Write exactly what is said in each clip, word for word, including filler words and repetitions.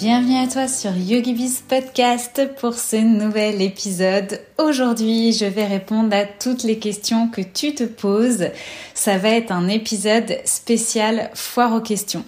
Bienvenue à toi sur YogiBiz Podcast pour ce nouvel épisode. Aujourd'hui, je vais répondre à toutes les questions que tu te poses. Ça va être un épisode spécial foire aux questions.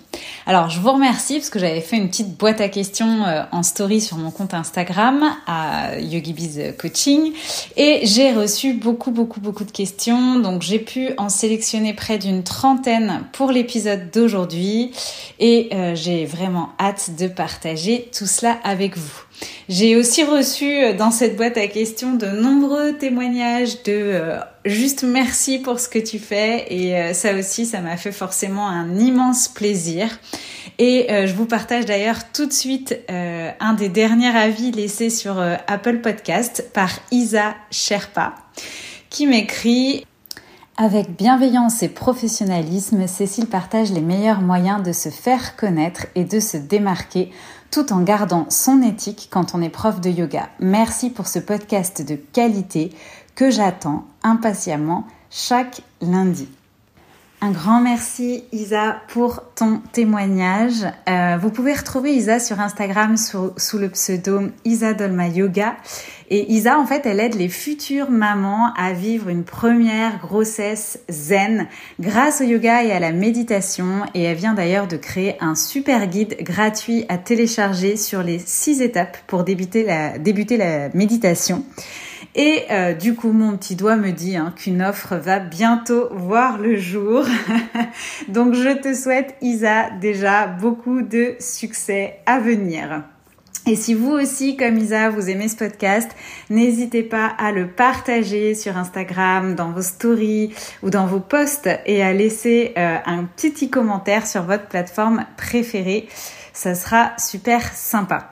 Alors, je vous remercie parce que j'avais fait une petite boîte à questions en story sur mon compte Instagram à YogiBiz Coaching et j'ai reçu beaucoup, beaucoup, beaucoup de questions. Donc, j'ai pu en sélectionner près d'une trentaine pour l'épisode d'aujourd'hui et euh, j'ai vraiment hâte de partager Partager tout cela avec vous. J'ai aussi reçu dans cette boîte à questions de nombreux témoignages de euh, juste merci pour ce que tu fais et euh, ça aussi, ça m'a fait forcément un immense plaisir. Et euh, je vous partage d'ailleurs tout de suite euh, un des derniers avis laissés sur euh, Apple Podcast par Isa Sherpa qui m'écrit: avec bienveillance et professionnalisme, Cécile partage les meilleurs moyens de se faire connaître et de se démarquer tout en gardant son éthique quand on est prof de yoga. Merci pour ce podcast de qualité que j'attends impatiemment chaque lundi. Un grand merci Isa pour ton témoignage. Euh, vous pouvez retrouver Isa sur Instagram sous, sous le pseudo Isa Dolma Yoga. Et Isa, en fait, elle aide les futures mamans à vivre une première grossesse zen grâce au yoga et à la méditation. Et elle vient d'ailleurs de créer un super guide gratuit à télécharger sur les six étapes pour débuter la, débuter la méditation. Et euh, du coup, mon petit doigt me dit hein, qu'une offre va bientôt voir le jour. Donc, je te souhaite, Isa, déjà beaucoup de succès à venir. Et si vous aussi, comme Isa, vous aimez ce podcast, n'hésitez pas à le partager sur Instagram, dans vos stories ou dans vos posts et à laisser euh, un petit commentaire sur votre plateforme préférée. Ça sera super sympa.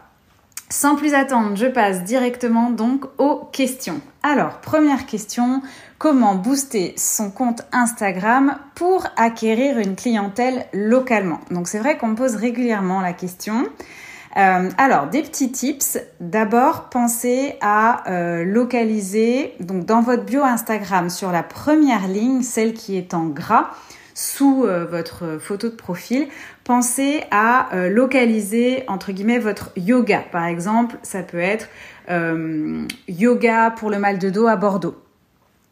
Sans plus attendre, je passe directement donc aux questions. Alors, première question, comment booster son compte Instagram pour acquérir une clientèle localement? Donc, c'est vrai qu'on me pose régulièrement la question. Euh, alors, des petits tips. D'abord, pensez à euh, localiser donc dans votre bio Instagram sur la première ligne, celle qui est en gras, sous euh, votre photo de profil, pensez à euh, localiser entre guillemets votre yoga. Par exemple, ça peut être euh, yoga pour le mal de dos à Bordeaux.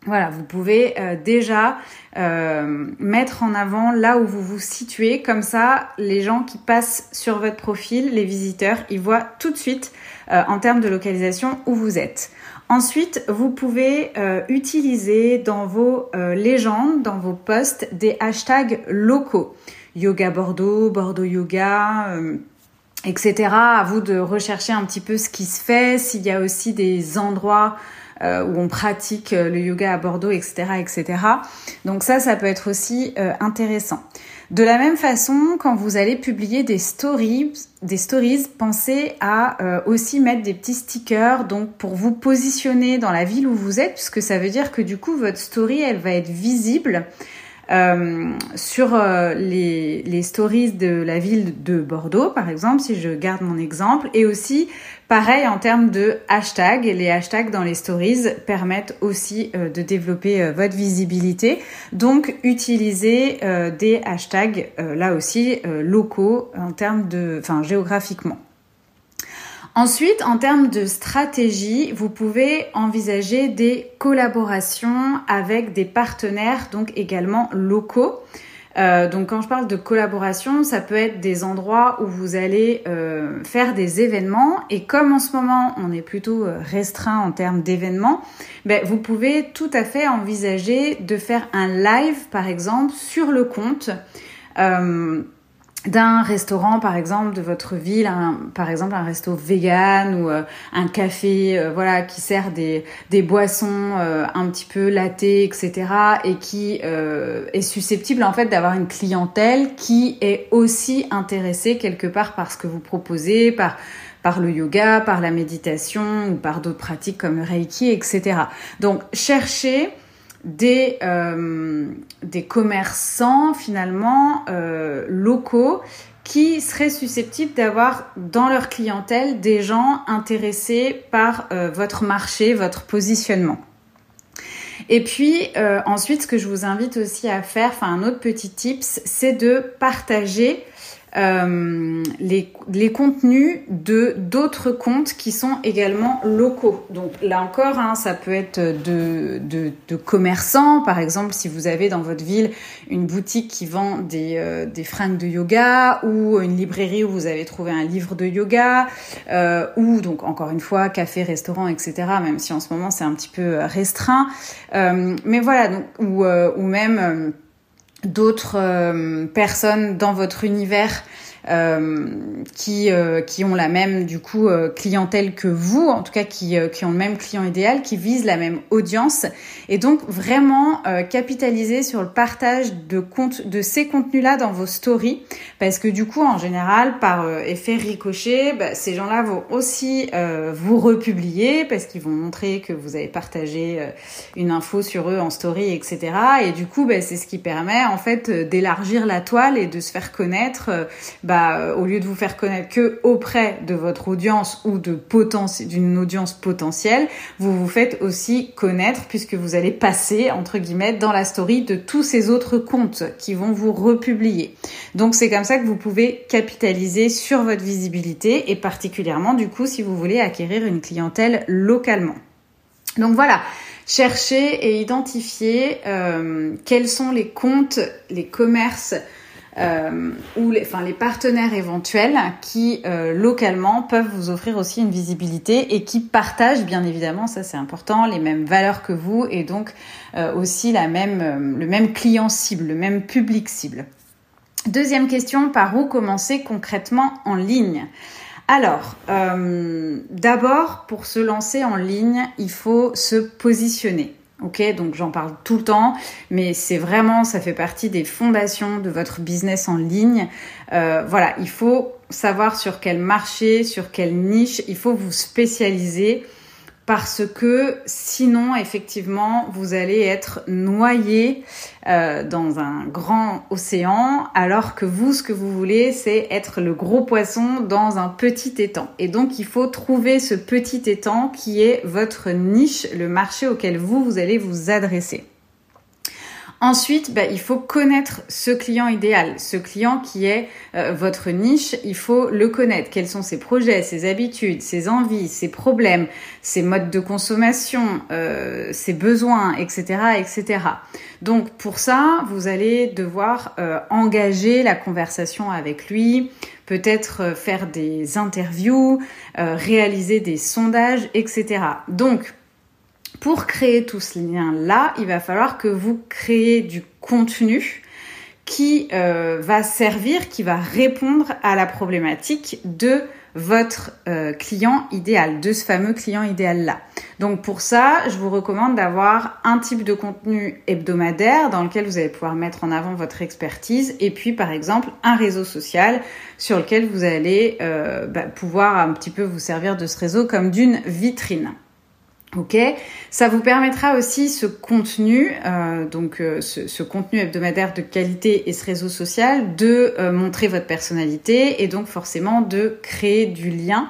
Voilà, vous pouvez euh, déjà euh, mettre en avant là où vous vous situez. Comme ça, les gens qui passent sur votre profil, les visiteurs, ils voient tout de suite euh, en termes de localisation où vous êtes. Ensuite, vous pouvez euh, utiliser dans vos euh, légendes, dans vos posts, des hashtags locaux. Yoga Bordeaux, Bordeaux Yoga, euh, et cetera. À vous de rechercher un petit peu ce qui se fait, s'il y a aussi des endroits euh, où on pratique le yoga à Bordeaux, et cetera, et cetera. Donc ça, ça peut être aussi euh, intéressant. De la même façon, quand vous allez publier des stories, des stories, pensez à euh, aussi mettre des petits stickers donc pour vous positionner dans la ville où vous êtes, puisque ça veut dire que du coup, votre story, elle va être visible euh, sur euh, les, les stories de la ville de Bordeaux, par exemple, si je garde mon exemple. Et aussi, pareil, en termes de hashtags, les hashtags dans les stories permettent aussi euh, de développer euh, votre visibilité. Donc, utilisez euh, des hashtags, euh, là aussi, euh, locaux, en termes de, enfin, géographiquement. Ensuite, en termes de stratégie, vous pouvez envisager des collaborations avec des partenaires, donc également locaux. Euh, donc, quand je parle de collaboration, ça peut être des endroits où vous allez euh, faire des événements. Et comme en ce moment, on est plutôt restreint en termes d'événements, ben, vous pouvez tout à fait envisager de faire un live, par exemple, sur le compte. Euh, d'un restaurant, par exemple, de votre ville, un, par exemple un resto vegan ou euh, un café, euh, voilà, qui sert des des boissons euh, un petit peu lattées, et cetera, et qui euh, est susceptible en fait d'avoir une clientèle qui est aussi intéressée quelque part par ce que vous proposez, par par le yoga, par la méditation ou par d'autres pratiques comme le reiki, et cetera. Donc, cherchez des euh, des commerçants finalement euh, locaux qui seraient susceptibles d'avoir dans leur clientèle des gens intéressés par euh, votre marché, votre positionnement. Et puis euh, ensuite, ce que je vous invite aussi à faire, enfin un autre petit tips, c'est de partager Euh, les, les contenus de d'autres comptes qui sont également locaux. Donc là encore, hein, ça peut être de, de, de commerçants. Par exemple, si vous avez dans votre ville une boutique qui vend des, euh, des fringues de yoga, ou une librairie où vous avez trouvé un livre de yoga, euh, ou donc encore une fois café, restaurant, et cetera. Même si en ce moment c'est un petit peu restreint, euh, mais voilà. Donc ou euh, ou même euh, d'autres euh, personnes dans votre univers euh, qui euh, qui ont la même du coup euh, clientèle que vous, en tout cas qui euh, qui ont le même client idéal, qui visent la même audience, et donc vraiment euh, capitaliser sur le partage de compte de ces contenus là dans vos stories, parce que du coup en général par euh, effet ricochet, bah, ces gens là vont aussi euh, vous republier parce qu'ils vont montrer que vous avez partagé euh, une info sur eux en story, etc. Et du coup bah, c'est ce qui permet en fait d'élargir la toile et de se faire connaître. euh, bah, au lieu de vous faire connaître que auprès de votre audience ou de poten- d'une audience potentielle, vous vous faites aussi connaître puisque vous allez passer, entre guillemets, dans la story de tous ces autres comptes qui vont vous republier. Donc, c'est comme ça que vous pouvez capitaliser sur votre visibilité, et particulièrement, du coup, si vous voulez acquérir une clientèle localement. Donc, voilà. Cherchez et identifiez euh, quels sont les comptes, les commerces, Euh, ou les, enfin les partenaires éventuels qui euh, localement peuvent vous offrir aussi une visibilité et qui partagent bien évidemment, ça c'est important, les mêmes valeurs que vous, et donc euh, aussi la même, euh, le même client cible, le même public cible. Deuxième question, par où commencer concrètement en ligne ? Alors, euh, d'abord pour se lancer en ligne, il faut se positionner. Ok, donc j'en parle tout le temps, mais c'est vraiment, ça fait partie des fondations de votre business en ligne. Euh, voilà, il faut savoir sur quel marché, sur quelle niche, il faut vous spécialiser, parce que sinon, effectivement, vous allez être noyé euh, dans un grand océan, alors que vous, ce que vous voulez, c'est être le gros poisson dans un petit étang. Et donc, il faut trouver ce petit étang qui est votre niche, le marché auquel vous, vous allez vous adresser. Ensuite, bah, il faut connaître ce client idéal, ce client qui est euh, votre niche, il faut le connaître. Quels sont ses projets, ses habitudes, ses envies, ses problèmes, ses modes de consommation, euh, ses besoins, et cetera, et cetera. Donc, pour ça, vous allez devoir euh, engager la conversation avec lui, peut-être faire des interviews, euh, réaliser des sondages, et cetera. Donc, pour créer tout ce lien-là, il va falloir que vous créez du contenu qui euh, va servir, qui va répondre à la problématique de votre euh, client idéal, de ce fameux client idéal-là. Donc pour ça, je vous recommande d'avoir un type de contenu hebdomadaire dans lequel vous allez pouvoir mettre en avant votre expertise, et puis par exemple un réseau social sur lequel vous allez euh, bah, pouvoir un petit peu vous servir de ce réseau comme d'une vitrine. Ok, ça vous permettra aussi ce contenu, euh, donc euh, ce, ce contenu hebdomadaire de qualité et ce réseau social, de euh, montrer votre personnalité et donc forcément de créer du lien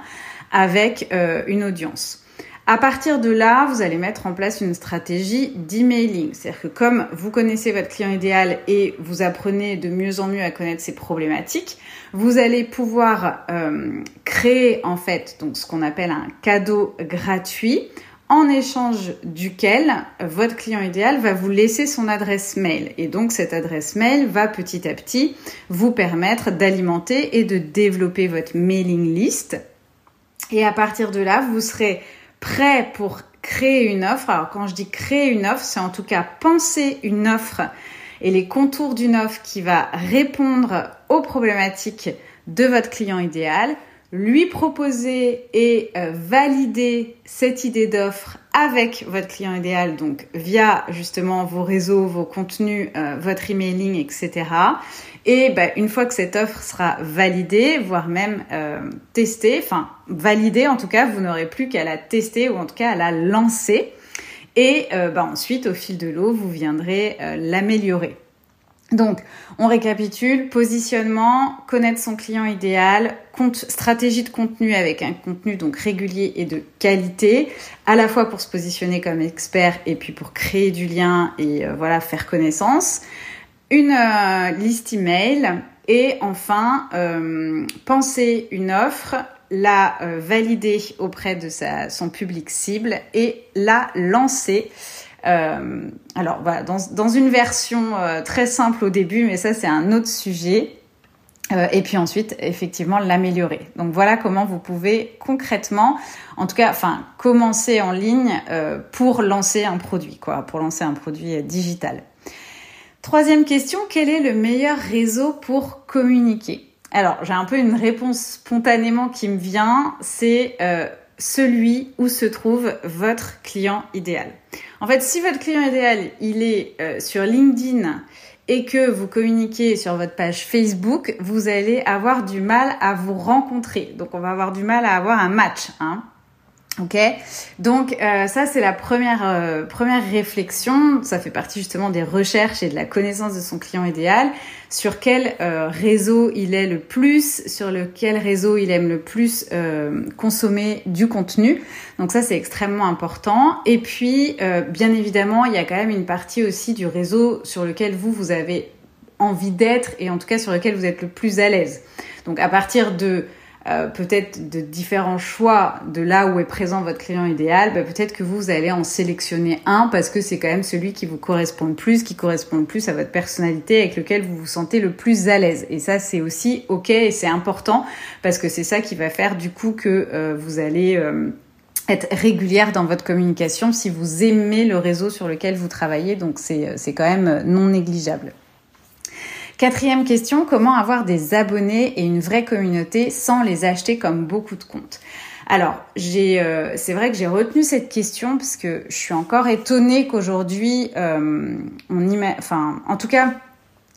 avec euh, une audience. À partir de là, vous allez mettre en place une stratégie d'emailing. C'est-à-dire que comme vous connaissez votre client idéal et vous apprenez de mieux en mieux à connaître ses problématiques, vous allez pouvoir euh, créer en fait donc ce qu'on appelle un cadeau gratuit, en échange duquel votre client idéal va vous laisser son adresse mail. Et donc, cette adresse mail va petit à petit vous permettre d'alimenter et de développer votre mailing list. Et à partir de là, vous serez prêt pour créer une offre. Alors, quand je dis créer une offre, c'est en tout cas penser une offre et les contours d'une offre qui va répondre aux problématiques de votre client idéal, lui proposer et euh, valider cette idée d'offre avec votre client idéal, donc via justement vos réseaux, vos contenus, euh, votre emailing, et cetera. Et bah, une fois que cette offre sera validée, voire même euh, testée, enfin validée en tout cas, vous n'aurez plus qu'à la tester ou en tout cas à la lancer. Et euh, bah, ensuite, au fil de l'eau, vous viendrez euh, l'améliorer. Donc, on récapitule, positionnement, connaître son client idéal, compte, stratégie de contenu avec un contenu donc régulier et de qualité, à la fois pour se positionner comme expert et puis pour créer du lien et euh, voilà, faire connaissance, une euh, liste email et enfin, euh, penser une offre, la euh, valider auprès de sa, son public cible et la lancer. Euh, alors voilà, dans, dans une version euh, très simple au début, mais ça c'est un autre sujet. Euh, et puis ensuite, effectivement, l'améliorer. Donc voilà comment vous pouvez concrètement, en tout cas, enfin, commencer en ligne euh, pour lancer un produit, quoi, pour lancer un produit euh, digital. Troisième question, quel est le meilleur réseau pour communiquer ? Alors j'ai un peu une réponse spontanément qui me vient, c'est euh, celui où se trouve votre client idéal. En fait, si votre client idéal, il est euh, sur LinkedIn et que vous communiquez sur votre page Facebook, vous allez avoir du mal à vous rencontrer. Donc, on va avoir du mal à avoir un match, hein. Ok ? Donc, euh, ça, c'est la première, euh, première réflexion. Ça fait partie justement des recherches et de la connaissance de son client idéal. Sur quel euh, réseau il est le plus, sur lequel réseau il aime le plus euh, consommer du contenu. Donc ça, c'est extrêmement important. Et puis, euh, bien évidemment, il y a quand même une partie aussi du réseau sur lequel vous, vous avez envie d'être et en tout cas sur lequel vous êtes le plus à l'aise. Donc, à partir de... Euh, peut-être de différents choix de là où est présent votre client idéal, bah peut-être que vous allez en sélectionner un parce que c'est quand même celui qui vous correspond le plus, qui correspond le plus à votre personnalité, avec lequel vous vous sentez le plus à l'aise. Et ça, c'est aussi OK et c'est important parce que c'est ça qui va faire du coup que euh, vous allez euh, être régulière dans votre communication si vous aimez le réseau sur lequel vous travaillez. Donc, c'est, c'est quand même non négligeable. Quatrième question, comment avoir des abonnés et une vraie communauté sans les acheter comme beaucoup de comptes ? Alors, j'ai, euh, c'est vrai que j'ai retenu cette question parce que je suis encore étonnée qu'aujourd'hui, euh, on y met, enfin, en tout cas,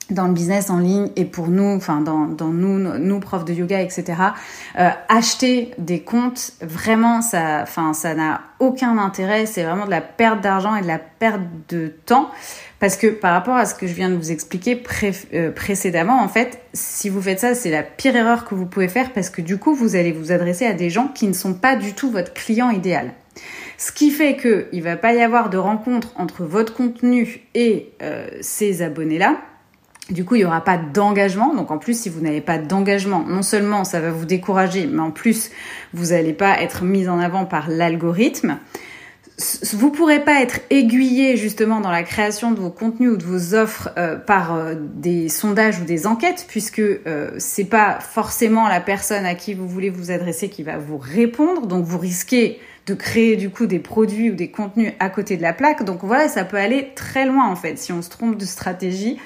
dans le business en ligne et pour nous, enfin dans, dans nous, nous, nous profs de yoga, et cetera. Euh, acheter des comptes, vraiment, ça, enfin ça n'a aucun intérêt. C'est vraiment de la perte d'argent et de la perte de temps parce que par rapport à ce que je viens de vous expliquer pré- euh, précédemment, en fait, si vous faites ça, c'est la pire erreur que vous pouvez faire parce que du coup, vous allez vous adresser à des gens qui ne sont pas du tout votre client idéal. Ce qui fait que il va pas y avoir de rencontre entre votre contenu et euh, ces abonnés-là. Du coup, il n'y aura pas d'engagement. Donc, en plus, si vous n'avez pas d'engagement, non seulement ça va vous décourager, mais en plus, vous n'allez pas être mis en avant par l'algorithme. Vous ne pourrez pas être aiguillé justement dans la création de vos contenus ou de vos offres euh, par euh, des sondages ou des enquêtes puisque euh, ce n'est pas forcément la personne à qui vous voulez vous adresser qui va vous répondre. Donc, vous risquez de créer du coup des produits ou des contenus à côté de la plaque. Donc, voilà, ça peut aller très loin en fait si on se trompe de stratégie.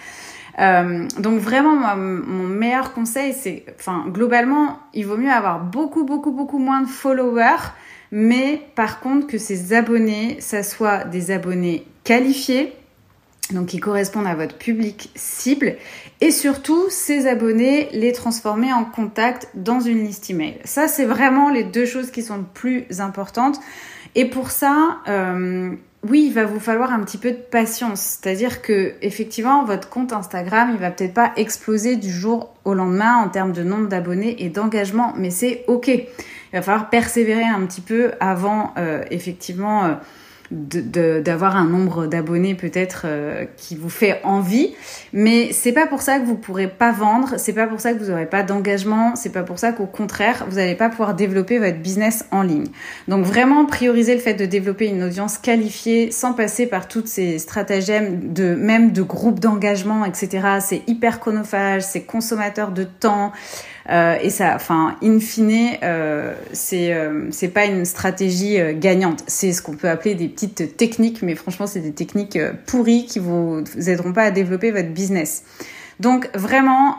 Euh, donc vraiment, moi, mon meilleur conseil, c'est, enfin, globalement, il vaut mieux avoir beaucoup, beaucoup, beaucoup moins de followers, mais par contre que ces abonnés, ça soit des abonnés qualifiés, donc qui correspondent à votre public cible, et surtout, ces abonnés, les transformer en contacts dans une liste email. Ça, c'est vraiment les deux choses qui sont les plus importantes. Et pour ça, euh, oui, il va vous falloir un petit peu de patience. C'est-à-dire que, effectivement, votre compte Instagram, il va peut-être pas exploser du jour au lendemain en termes de nombre d'abonnés et d'engagement, mais c'est OK. Il va falloir persévérer un petit peu avant, euh, effectivement, euh, de, de, d'avoir un nombre d'abonnés peut-être euh, qui vous fait envie. Mais c'est pas pour ça que vous pourrez pas vendre, c'est pas pour ça que vous aurez pas d'engagement, c'est pas pour ça qu'au contraire, vous allez pas pouvoir développer votre business en ligne. Donc vraiment, prioriser le fait de développer une audience qualifiée sans passer par toutes ces stratagèmes de même de groupes d'engagement, et cetera. C'est hyper chronophage, c'est consommateur de temps. euh, et ça, enfin, in fine, euh, c'est euh, c'est pas une stratégie euh, gagnante. C'est ce qu'on peut appeler des petites techniques, mais franchement, c'est des techniques euh, pourries qui vous, vous aideront pas à développer votre business. Donc vraiment,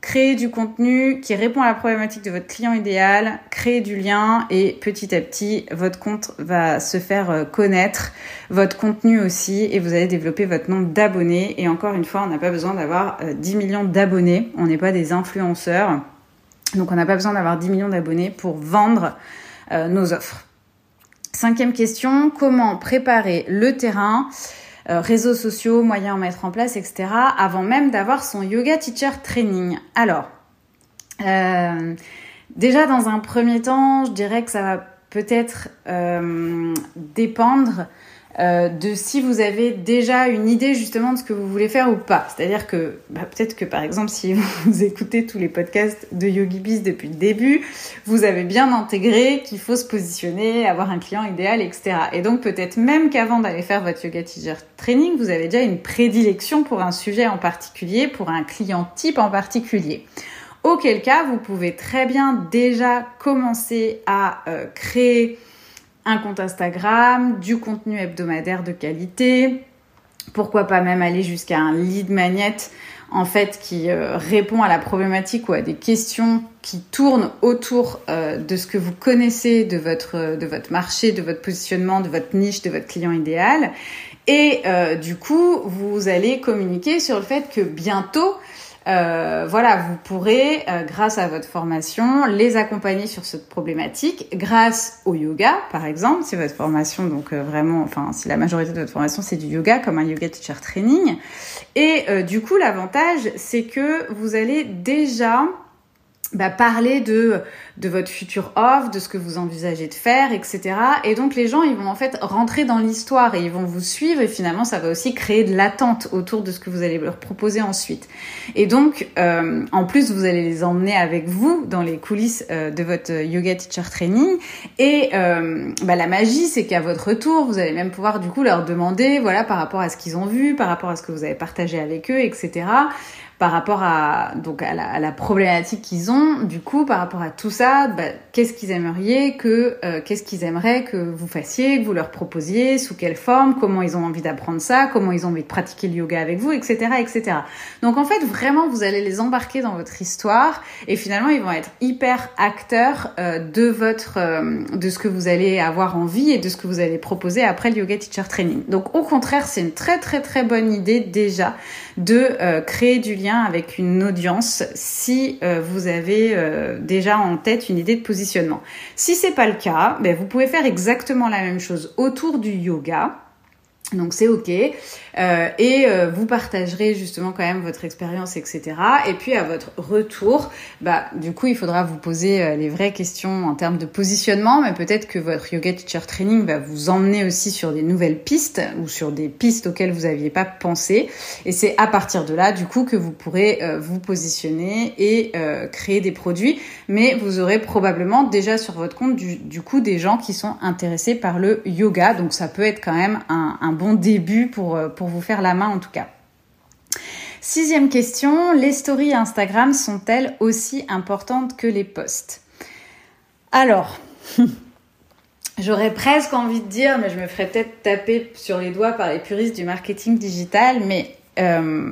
créer du contenu qui répond à la problématique de votre client idéal, créer du lien et petit à petit, votre compte va se faire connaître, votre contenu aussi, et vous allez développer votre nombre d'abonnés. Et encore une fois, on n'a pas besoin d'avoir dix millions d'abonnés, on n'est pas des influenceurs, donc on n'a pas besoin d'avoir dix millions d'abonnés pour vendre euh, nos offres. Cinquième question, comment préparer le terrain ? Euh, réseaux sociaux, moyens à mettre en place, et cetera, avant même d'avoir son yoga teacher training. Alors, euh, déjà dans un premier temps, je dirais que ça va peut-être euh, dépendre euh, de si vous avez déjà une idée justement de ce que vous voulez faire ou pas. C'est-à-dire que bah, peut-être que par exemple, si vous écoutez tous les podcasts de YogiBiz depuis le début, vous avez bien intégré qu'il faut se positionner, avoir un client idéal, et cetera. Et donc peut-être même qu'avant d'aller faire votre yoga teacher training, vous avez déjà une prédilection pour un sujet en particulier, pour un client type en particulier. Auquel cas, vous pouvez très bien déjà commencer à euh, créer un compte Instagram, du contenu hebdomadaire de qualité, pourquoi pas même aller jusqu'à un lead magnet en fait qui euh, répond à la problématique ou à des questions qui tournent autour euh, de ce que vous connaissez, de votre, de votre marché, de votre positionnement, de votre niche, de votre client idéal. Et euh, du coup, vous allez communiquer sur le fait que bientôt, Euh, voilà, vous pourrez, euh, grâce à votre formation, les accompagner sur cette problématique, grâce au yoga, par exemple, si votre formation, donc euh, vraiment, enfin, si la majorité de votre formation, c'est du yoga, comme un yoga teacher training. Et euh, du coup, l'avantage, c'est que vous allez déjà bah, parler de, de votre future offre, de ce que vous envisagez de faire, et cetera. Et donc, les gens, ils vont en fait rentrer dans l'histoire et ils vont vous suivre. Et finalement, ça va aussi créer de l'attente autour de ce que vous allez leur proposer ensuite. Et donc, euh, en plus, vous allez les emmener avec vous dans les coulisses euh, de votre yoga teacher training. Et euh, bah, la magie, c'est qu'à votre retour, vous allez même pouvoir du coup leur demander, voilà, par rapport à ce qu'ils ont vu, par rapport à ce que vous avez partagé avec eux, et cetera, par rapport à, donc à, la, à la problématique qu'ils ont, du coup, par rapport à tout ça, bah, qu'est-ce qu'ils aimeraient que, euh, qu'est-ce qu'ils aimeraient que vous fassiez, que vous leur proposiez, sous quelle forme, comment ils ont envie d'apprendre ça, comment ils ont envie de pratiquer le yoga avec vous, et cetera, et cetera. Donc en fait, vraiment, vous allez les embarquer dans votre histoire et finalement, ils vont être hyper acteurs euh, de votre, euh, de ce que vous allez avoir envie et de ce que vous allez proposer après le yoga teacher training. Donc au contraire, c'est une très très très bonne idée déjà de euh, créer du lien avec une audience si euh, vous avez euh, déjà en tête une idée de positionnement. Si c'est pas le cas, ben, vous pouvez faire exactement la même chose autour du yoga. Donc c'est ok euh, et euh, vous partagerez justement quand même votre expérience, et cetera. Et puis à votre retour, bah du coup il faudra vous poser euh, les vraies questions en termes de positionnement, mais peut-être que votre yoga teacher training va vous emmener aussi sur des nouvelles pistes ou sur des pistes auxquelles vous n'aviez pas pensé. Et c'est à partir de là du coup que vous pourrez euh, vous positionner et euh, créer des produits, mais vous aurez probablement déjà sur votre compte du, du coup des gens qui sont intéressés par le yoga. Donc ça peut être quand même un, un bon début pour, pour vous faire la main en tout cas. Sixième question, les stories Instagram sont-elles aussi importantes que les posts ? Alors, j'aurais presque envie de dire, mais je me ferais peut-être taper sur les doigts par les puristes du marketing digital, mais euh,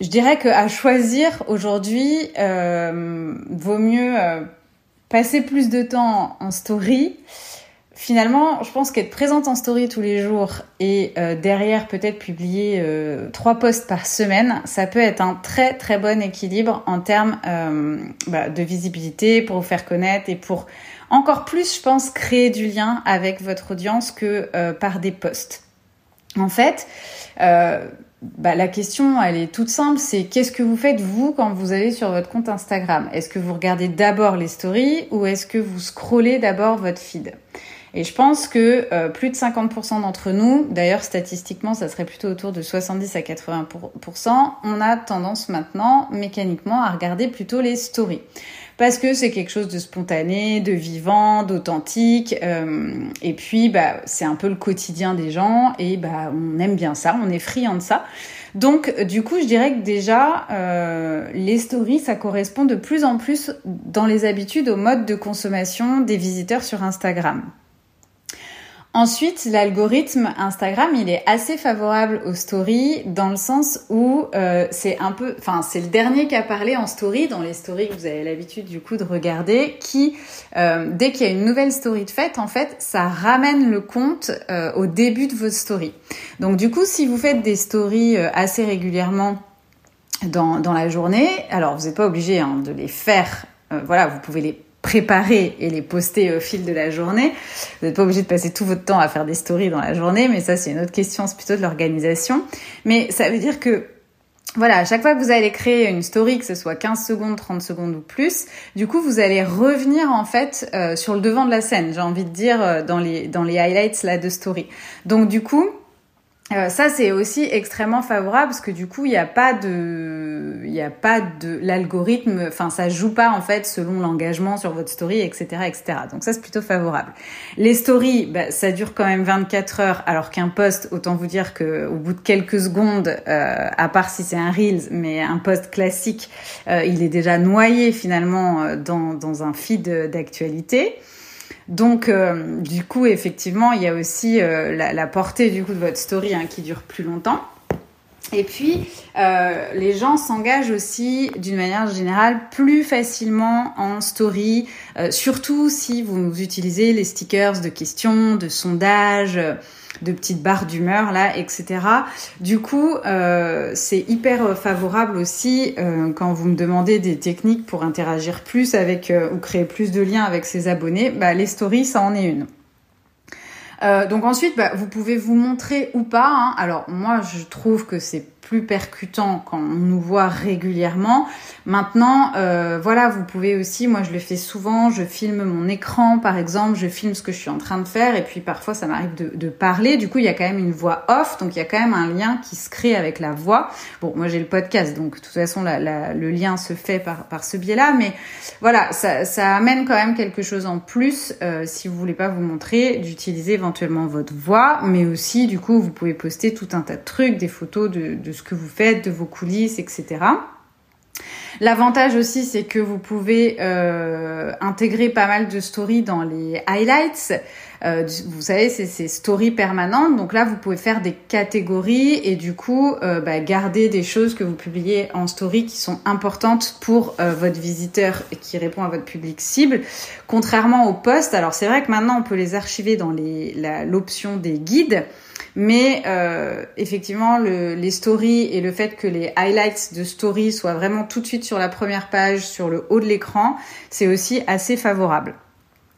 je dirais qu'à choisir aujourd'hui, euh, vaut mieux euh, passer plus de temps en story. Finalement, je pense qu'être présente en story tous les jours et euh, derrière peut-être publier euh, trois posts par semaine, ça peut être un très très bon équilibre en termes euh, bah, de visibilité pour vous faire connaître et pour encore plus, je pense, créer du lien avec votre audience que euh, par des posts. En fait, euh, bah, la question, elle est toute simple, c'est qu'est-ce que vous faites vous quand vous allez sur votre compte Instagram ? Est-ce que vous regardez d'abord les stories ou est-ce que vous scrollez d'abord votre feed ? Et je pense que euh, plus de cinquante pour cent d'entre nous, d'ailleurs statistiquement ça serait plutôt autour de soixante-dix à quatre-vingts pour cent, on a tendance maintenant mécaniquement à regarder plutôt les stories. Parce que c'est quelque chose de spontané, de vivant, d'authentique. Euh, et puis, bah, c'est un peu le quotidien des gens et bah, on aime bien ça, on est friand de ça. Donc, du coup, je dirais que déjà, euh, les stories, ça correspond de plus en plus dans les habitudes au mode de consommation des visiteurs sur Instagram. Ensuite, l'algorithme Instagram, il est assez favorable aux stories dans le sens où euh, c'est un peu, enfin c'est le dernier qui a parlé en story, dans les stories que vous avez l'habitude du coup de regarder, qui euh, dès qu'il y a une nouvelle story de fête, en fait, ça ramène le compte euh, au début de vos stories. Donc du coup, si vous faites des stories euh, assez régulièrement dans dans la journée, alors vous n'êtes pas obligé hein, de les faire, euh, voilà, vous pouvez les préparer et les poster au fil de la journée. Vous n'êtes pas obligé de passer tout votre temps à faire des stories dans la journée, mais ça, c'est une autre question, c'est plutôt de l'organisation. Mais ça veut dire que, voilà, à chaque fois que vous allez créer une story, que ce soit quinze secondes, trente secondes ou plus, du coup, vous allez revenir, en fait, euh, sur le devant de la scène, j'ai envie de dire, euh, dans les, dans les highlights là, de story. Donc, du coup, Euh, ça, c'est aussi extrêmement favorable parce que du coup, il n'y a pas de, il n'y a pas de l'algorithme, enfin, ça joue pas, en fait, selon l'engagement sur votre story, et cetera, et cetera. Donc ça, c'est plutôt favorable. Les stories, bah, ça dure quand même vingt-quatre heures, alors qu'un post, autant vous dire que, au bout de quelques secondes, euh, à part si c'est un Reels, mais un post classique, euh, il est déjà noyé, finalement, dans, dans un feed d'actualité. Donc, euh, du coup, effectivement, il y a aussi euh, la, la portée du coup de votre story hein, qui dure plus longtemps. Et puis, euh, les gens s'engagent aussi, d'une manière générale, plus facilement en story, euh, surtout si vous utilisez les stickers de questions, de sondages, de petites barres d'humeur, là, et cetera. Du coup, euh, c'est hyper favorable aussi euh, quand vous me demandez des techniques pour interagir plus avec euh, ou créer plus de liens avec ses abonnés. Bah, les stories, ça en est une. Euh, donc ensuite, bah, vous pouvez vous montrer ou pas. Hein. Alors moi, je trouve que c'est plus percutant quand on nous voit régulièrement. Maintenant, euh, voilà, vous pouvez aussi, moi je le fais souvent, je filme mon écran par exemple, je filme ce que je suis en train de faire et puis parfois ça m'arrive de, de parler. Du coup, il y a quand même une voix off, donc il y a quand même un lien qui se crée avec la voix. Bon, moi j'ai le podcast, donc de toute façon la, la, le lien se fait par, par ce biais-là, mais voilà, ça, ça amène quand même quelque chose en plus euh, si vous voulez pas vous montrer, d'utiliser éventuellement votre voix, mais aussi du coup vous pouvez poster tout un tas de trucs, des photos de, de ce que vous faites, de vos coulisses, et cetera. L'avantage aussi, c'est que vous pouvez euh, intégrer pas mal de stories dans les highlights. Euh, vous savez, c'est ces stories permanentes. Donc là, vous pouvez faire des catégories et du coup, euh, bah, garder des choses que vous publiez en story qui sont importantes pour euh, votre visiteur et qui répond à votre public cible. Contrairement aux posts, alors c'est vrai que maintenant, on peut les archiver dans les, la, l'option des guides. Mais euh, effectivement, le, les stories et le fait que les highlights de stories soient vraiment tout de suite sur la première page, sur le haut de l'écran, c'est aussi assez favorable.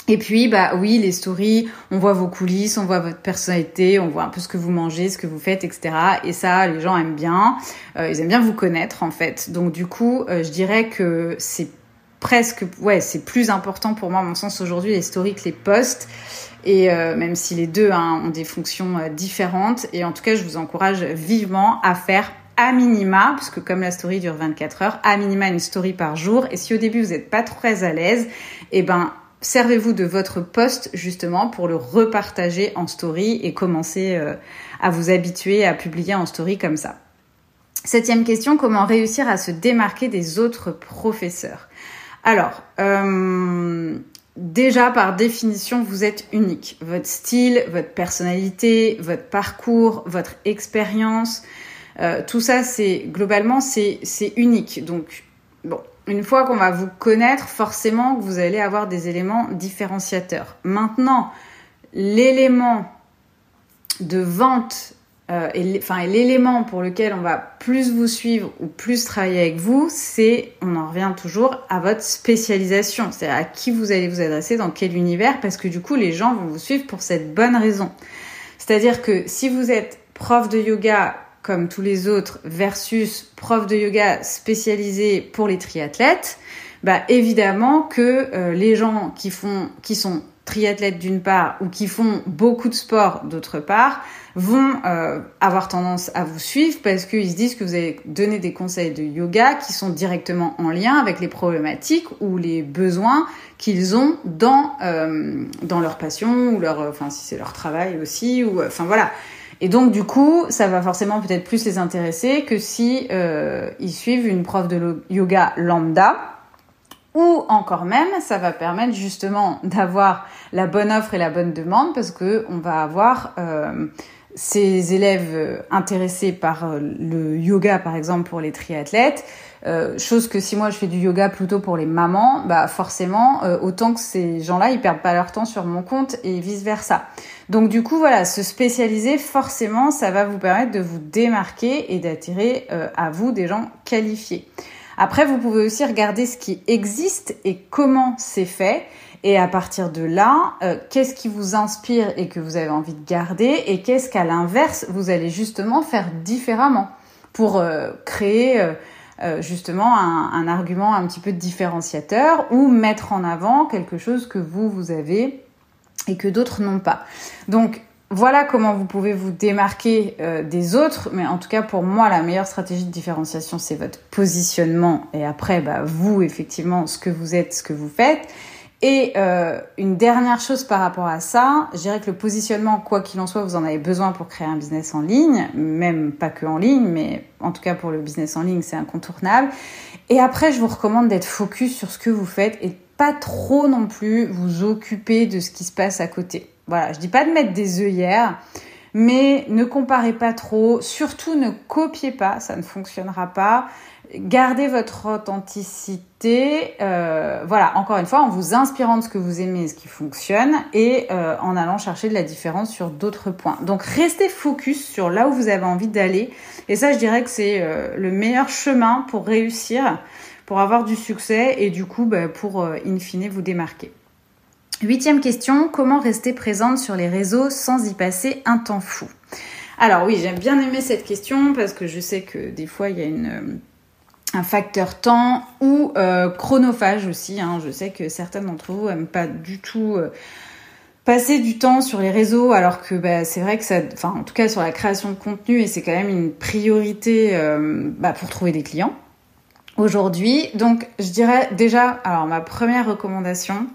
Et puis, bah oui, les stories, on voit vos coulisses, on voit votre personnalité, on voit un peu ce que vous mangez, ce que vous faites, et cetera. Et ça, les gens aiment bien, euh, ils aiment bien vous connaître en fait. Donc du coup, euh, je dirais que c'est presque, ouais, c'est plus important pour moi, à mon sens aujourd'hui, les stories que les posts. Et euh, même si les deux hein, ont des fonctions euh, différentes. Et en tout cas, je vous encourage vivement à faire à minima, parce que comme la story dure vingt-quatre heures, à minima une story par jour. Et si au début, vous n'êtes pas très à l'aise, eh ben, servez-vous de votre post justement pour le repartager en story et commencer euh, à vous habituer à publier en story comme ça. Septième question, comment réussir à se démarquer des autres professeurs? Alors... Euh... Déjà, par définition, vous êtes unique. Votre style, votre personnalité, votre parcours, votre expérience, euh, tout ça, c'est globalement, c'est, c'est unique. Donc, bon, une fois qu'on va vous connaître, forcément, vous allez avoir des éléments différenciateurs. Maintenant, l'élément de vente, euh, et, enfin, l'élément pour lequel on va plus vous suivre ou plus travailler avec vous, c'est, on en revient toujours à votre spécialisation, c'est-à-dire à qui vous allez vous adresser, dans quel univers, parce que du coup, les gens vont vous suivre pour cette bonne raison. C'est-à-dire que si vous êtes prof de yoga comme tous les autres versus prof de yoga spécialisé pour les triathlètes, bah évidemment que euh, les gens qui font, qui sont triathlètes d'une part ou qui font beaucoup de sport d'autre part vont euh, avoir tendance à vous suivre parce qu'ils se disent que vous allez donner des conseils de yoga qui sont directement en lien avec les problématiques ou les besoins qu'ils ont dans, euh, dans leur passion ou leur, enfin si c'est leur travail aussi, ou enfin voilà. Et donc, du coup, ça va forcément peut-être plus les intéresser que si euh, ils suivent une prof de yoga lambda. Ou encore même, ça va permettre justement d'avoir la bonne offre et la bonne demande parce que on va avoir euh, ces élèves intéressés par le yoga, par exemple, pour les triathlètes. Euh, chose que si moi je fais du yoga plutôt pour les mamans, bah forcément, euh, autant que ces gens-là, ils perdent pas leur temps sur mon compte et vice-versa. Donc du coup, voilà, se spécialiser, forcément, ça va vous permettre de vous démarquer et d'attirer euh, à vous des gens qualifiés. Après, vous pouvez aussi regarder ce qui existe et comment c'est fait. Et à partir de là, euh, qu'est-ce qui vous inspire et que vous avez envie de garder et qu'est-ce qu'à l'inverse, vous allez justement faire différemment pour euh, créer euh, euh, justement un, un argument un petit peu différenciateur ou mettre en avant quelque chose que vous, vous avez et que d'autres n'ont pas. Donc, voilà comment vous pouvez vous démarquer euh, des autres, mais en tout cas pour moi la meilleure stratégie de différenciation c'est votre positionnement et après bah, vous effectivement ce que vous êtes, ce que vous faites. Et euh, une dernière chose par rapport à ça, je dirais que le positionnement quoi qu'il en soit vous en avez besoin pour créer un business en ligne, même pas que en ligne mais en tout cas pour le business en ligne c'est incontournable. Et après je vous recommande d'être focus sur ce que vous faites et pas trop non plus vous occuper de ce qui se passe à côté. Voilà, je dis pas de mettre des œillères, mais ne comparez pas trop, surtout ne copiez pas, ça ne fonctionnera pas. Gardez votre authenticité, euh, voilà, encore une fois, en vous inspirant de ce que vous aimez et ce qui fonctionne et euh, en allant chercher de la différence sur d'autres points. Donc, restez focus sur là où vous avez envie d'aller et ça, je dirais que c'est euh, le meilleur chemin pour réussir, pour avoir du succès et du coup, bah, pour euh, in fine vous démarquer. Huitième question, comment rester présente sur les réseaux sans y passer un temps fou? Alors oui, j'aime bien aimer cette question parce que je sais que des fois, il y a une, un facteur temps ou euh, chronophage aussi. Hein. Je sais que certaines d'entre vous n'aiment pas du tout euh, passer du temps sur les réseaux alors que bah, c'est vrai que ça... Enfin, en tout cas, sur la création de contenu, et c'est quand même une priorité euh, bah, pour trouver des clients aujourd'hui. Donc, je dirais déjà... Alors, ma première recommandation...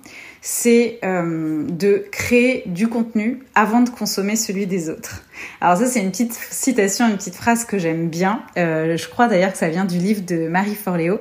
c'est euh, de créer du contenu avant de consommer celui des autres. Alors ça, c'est une petite citation, une petite phrase que j'aime bien. Euh, je crois d'ailleurs que ça vient du livre de Marie Forleo.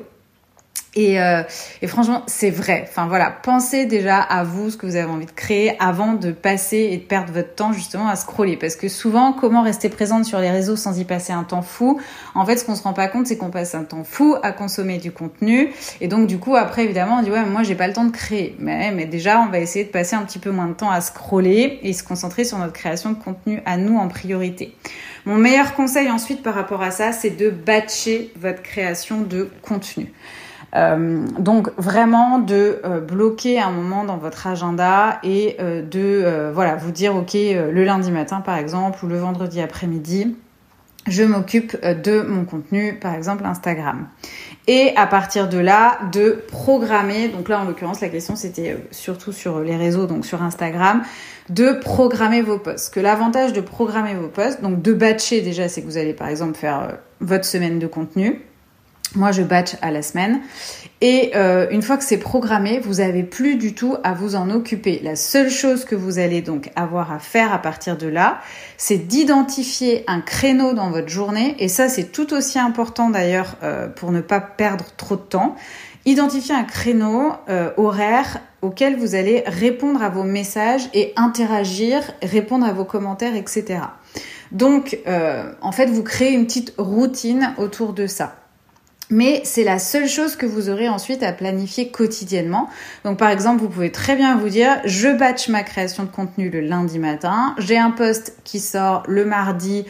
Et, euh, et franchement, c'est vrai. Enfin voilà, pensez déjà à vous, ce que vous avez envie de créer, avant de passer et de perdre votre temps justement à scroller. Parce que souvent, comment rester présente sur les réseaux sans y passer un temps fou? En fait, ce qu'on se rend pas compte, c'est qu'on passe un temps fou à consommer du contenu. Et donc du coup, après évidemment, on dit ouais, moi j'ai pas le temps de créer. Mais, mais déjà, on va essayer de passer un petit peu moins de temps à scroller et se concentrer sur notre création de contenu à nous en priorité. Mon meilleur conseil ensuite par rapport à ça, c'est de batcher votre création de contenu. Euh, donc vraiment de euh, bloquer un moment dans votre agenda et euh, de euh, voilà vous dire ok euh, le lundi matin par exemple ou le vendredi après-midi je m'occupe euh, de mon contenu par exemple Instagram et à partir de là de programmer, donc là en l'occurrence la question c'était surtout sur les réseaux donc sur Instagram, de programmer vos posts, que l'avantage de programmer vos posts donc de batcher déjà c'est que vous allez par exemple faire euh, votre semaine de contenu. Moi, je batch à la semaine. Et euh, une fois que c'est programmé, vous n'avez plus du tout à vous en occuper. La seule chose que vous allez donc avoir à faire à partir de là, c'est d'identifier un créneau dans votre journée. Et ça, c'est tout aussi important d'ailleurs euh, pour ne pas perdre trop de temps. Identifier un créneau euh, horaire auquel vous allez répondre à vos messages et interagir, répondre à vos commentaires, et cetera. Donc, euh, en fait, vous créez une petite routine autour de ça. Mais c'est la seule chose que vous aurez ensuite à planifier quotidiennement. Donc, par exemple, vous pouvez très bien vous dire « Je batch ma création de contenu le lundi matin. J'ai un post qui sort le mardi,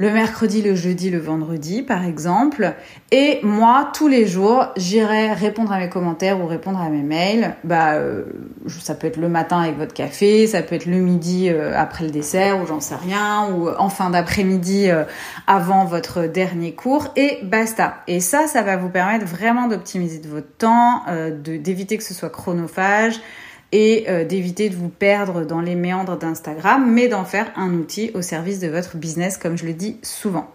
le mercredi, le jeudi, le vendredi, par exemple. Et moi, tous les jours, j'irai répondre à mes commentaires ou répondre à mes mails. Bah, euh, ça peut être le matin avec votre café, ça peut être le midi euh, après le dessert ou j'en sais rien, ou en fin d'après-midi euh, avant votre dernier cours et basta. Et ça, ça va vous permettre vraiment d'optimiser de votre temps, euh, de, d'éviter que ce soit chronophage, et euh, d'éviter de vous perdre dans les méandres d'Instagram, mais d'en faire un outil au service de votre business, comme je le dis souvent.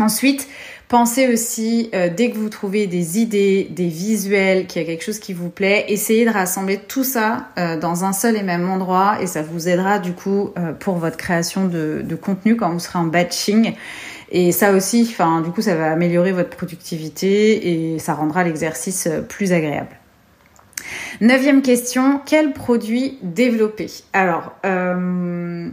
Ensuite, pensez aussi, euh, dès que vous trouvez des idées, des visuels, qu'il y a quelque chose qui vous plaît, essayez de rassembler tout ça euh, dans un seul et même endroit et ça vous aidera du coup euh, pour votre création de, de contenu quand vous serez en batching. Et ça aussi, enfin, du coup, ça va améliorer votre productivité et ça rendra l'exercice plus agréable. Neuvième question, quel produit développer ? Alors, euh,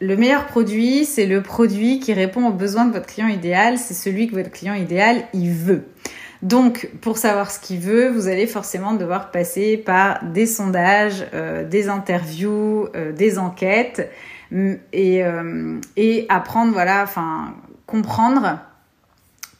le meilleur produit, c'est le produit qui répond aux besoins de votre client idéal. C'est celui que votre client idéal, il veut. Donc, pour savoir ce qu'il veut, vous allez forcément devoir passer par des sondages, euh, des interviews, euh, des enquêtes et, euh, et apprendre, voilà, enfin... comprendre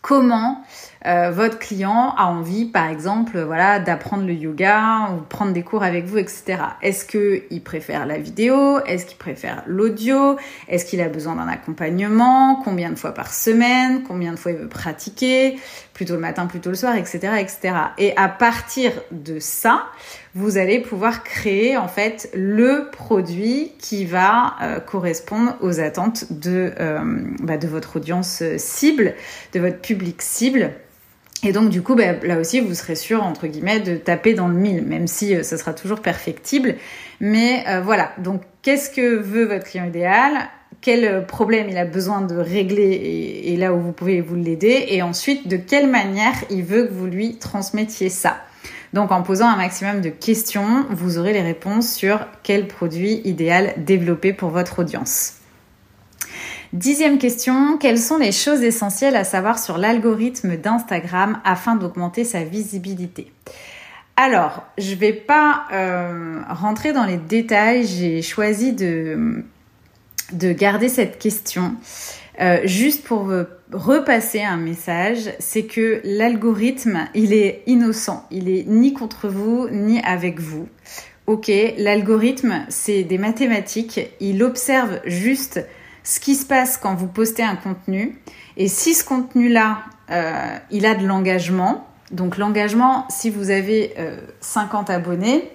comment euh, votre client a envie, par exemple, voilà, d'apprendre le yoga ou prendre des cours avec vous, et cetera. Est-ce qu'il préfère la vidéo ? Est-ce qu'il préfère l'audio ? Est-ce qu'il a besoin d'un accompagnement ? Combien de fois par semaine ? Combien de fois il veut pratiquer ? Plutôt le matin, plutôt le soir, et cetera, et cetera. Et à partir de ça, vous allez pouvoir créer en fait le produit qui va euh, correspondre aux attentes de, euh, bah, de votre audience cible, de votre public cible. Et donc du coup, bah, là aussi, vous serez sûr, entre guillemets, de taper dans le mille, même si euh, ça sera toujours perfectible. Mais euh, voilà, donc qu'est-ce que veut votre client idéal ? Quel problème il a besoin de régler et, et là où vous pouvez vous l'aider. Et ensuite, de quelle manière il veut que vous lui transmettiez ça. Donc, en posant un maximum de questions, vous aurez les réponses sur quel produit idéal développer pour votre audience. Dixième question, quelles sont les choses essentielles à savoir sur l'algorithme d'Instagram afin d'augmenter sa visibilité ? Alors, je ne vais pas euh, rentrer dans les détails. J'ai choisi de... de garder cette question euh, juste pour euh, repasser un message, c'est que l'algorithme, il est innocent, il est ni contre vous ni avec vous. Ok, l'algorithme, c'est des mathématiques, il observe juste ce qui se passe quand vous postez un contenu et si ce contenu-là, euh, il a de l'engagement, donc l'engagement, si vous avez euh, cinquante abonnés,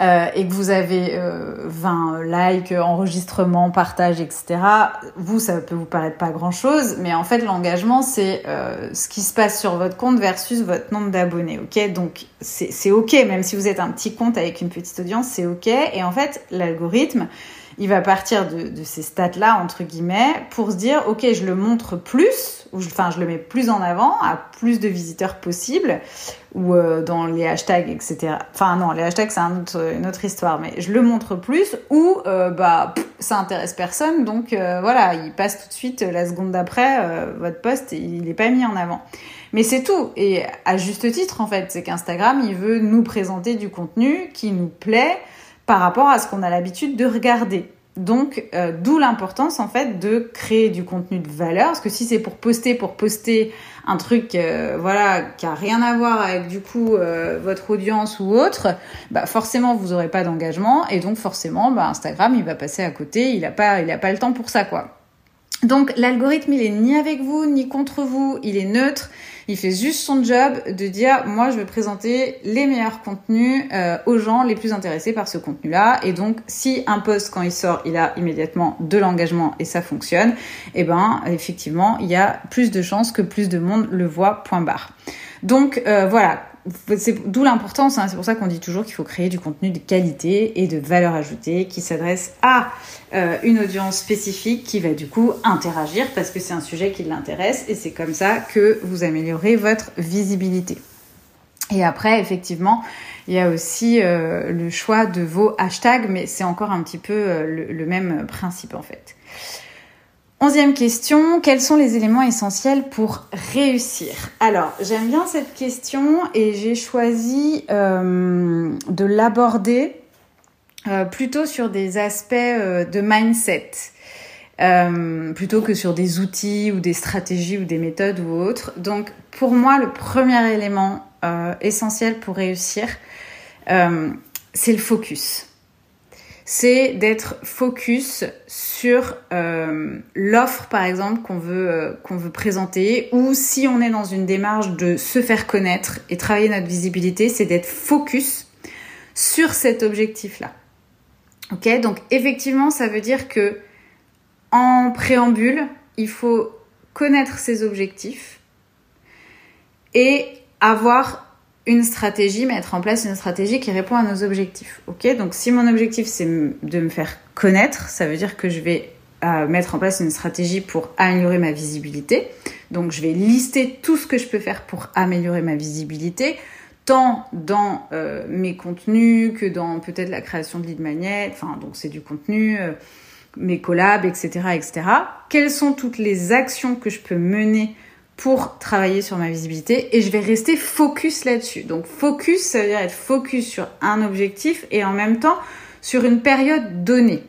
Euh, et que vous avez euh, vingt likes, enregistrements, partages, et cetera, vous, ça peut vous paraître pas grand-chose, mais en fait, l'engagement, c'est euh, ce qui se passe sur votre compte versus votre nombre d'abonnés, ok ? Donc, c'est, c'est ok, même si vous êtes un petit compte avec une petite audience, c'est ok. Et en fait, l'algorithme, il va partir de, de ces stats-là, entre guillemets, pour se dire, ok, je le montre plus, ou je, enfin, je le mets plus en avant, à plus de visiteurs possible, ou euh, dans les hashtags, et cetera. Enfin, non, les hashtags, c'est un autre, une autre histoire, mais je le montre plus, ou euh, bah, pff, ça intéresse personne, donc euh, voilà, il passe tout de suite, la seconde d'après, euh, votre post, il n'est pas mis en avant. Mais c'est tout, et à juste titre, en fait, c'est qu'Instagram, il veut nous présenter du contenu qui nous plaît, par rapport à ce qu'on a l'habitude de regarder. Donc, euh, d'où l'importance, en fait, de créer du contenu de valeur. Parce que si c'est pour poster, pour poster un truc euh, voilà, qui n'a rien à voir avec, du coup, euh, votre audience ou autre, bah, forcément, vous n'aurez pas d'engagement. Et donc, forcément, bah, Instagram, il va passer à côté. Il n'a pas, il a pas le temps pour ça, quoi. Donc, l'algorithme, il est ni avec vous, ni contre vous. Il est neutre. Il fait juste son job de dire « Moi, je vais présenter les meilleurs contenus euh, aux gens les plus intéressés par ce contenu-là. » Et donc, si un post, quand il sort, il a immédiatement de l'engagement et ça fonctionne, eh ben, effectivement, il y a plus de chances que plus de monde le voit, point barre. Donc, euh, voilà. C'est d'où l'importance, hein. C'est pour ça qu'on dit toujours qu'il faut créer du contenu de qualité et de valeur ajoutée qui s'adresse à euh, une audience spécifique qui va du coup interagir parce que c'est un sujet qui l'intéresse et c'est comme ça que vous améliorez votre visibilité. Et après, effectivement, il y a aussi euh, le choix de vos hashtags, mais c'est encore un petit peu euh, le, le même principe en fait. Onzième question, quels sont les éléments essentiels pour réussir ? Alors, j'aime bien cette question et j'ai choisi euh, de l'aborder euh, plutôt sur des aspects euh, de mindset, euh, plutôt que sur des outils ou des stratégies ou des méthodes ou autres. Donc, pour moi, le premier élément euh, essentiel pour réussir, euh, c'est le focus. C'est d'être focus sur euh, l'offre, par exemple, qu'on veut, euh, qu'on veut présenter. Ou si on est dans une démarche de se faire connaître et travailler notre visibilité, c'est d'être focus sur cet objectif-là. Ok ? Donc, effectivement, ça veut dire que en préambule, il faut connaître ses objectifs et avoir une stratégie, mettre en place une stratégie qui répond à nos objectifs. Ok, donc si mon objectif c'est de me faire connaître, ça veut dire que je vais euh, mettre en place une stratégie pour améliorer ma visibilité. Donc je vais lister tout ce que je peux faire pour améliorer ma visibilité, tant dans euh, mes contenus que dans peut-être la création de lead magnet, enfin donc c'est du contenu, euh, mes collabs, et cetera, et cetera. Quelles sont toutes les actions que je peux mener pour travailler sur ma visibilité, et je vais rester focus là-dessus. Donc focus, ça veut dire être focus sur un objectif et en même temps sur une période donnée.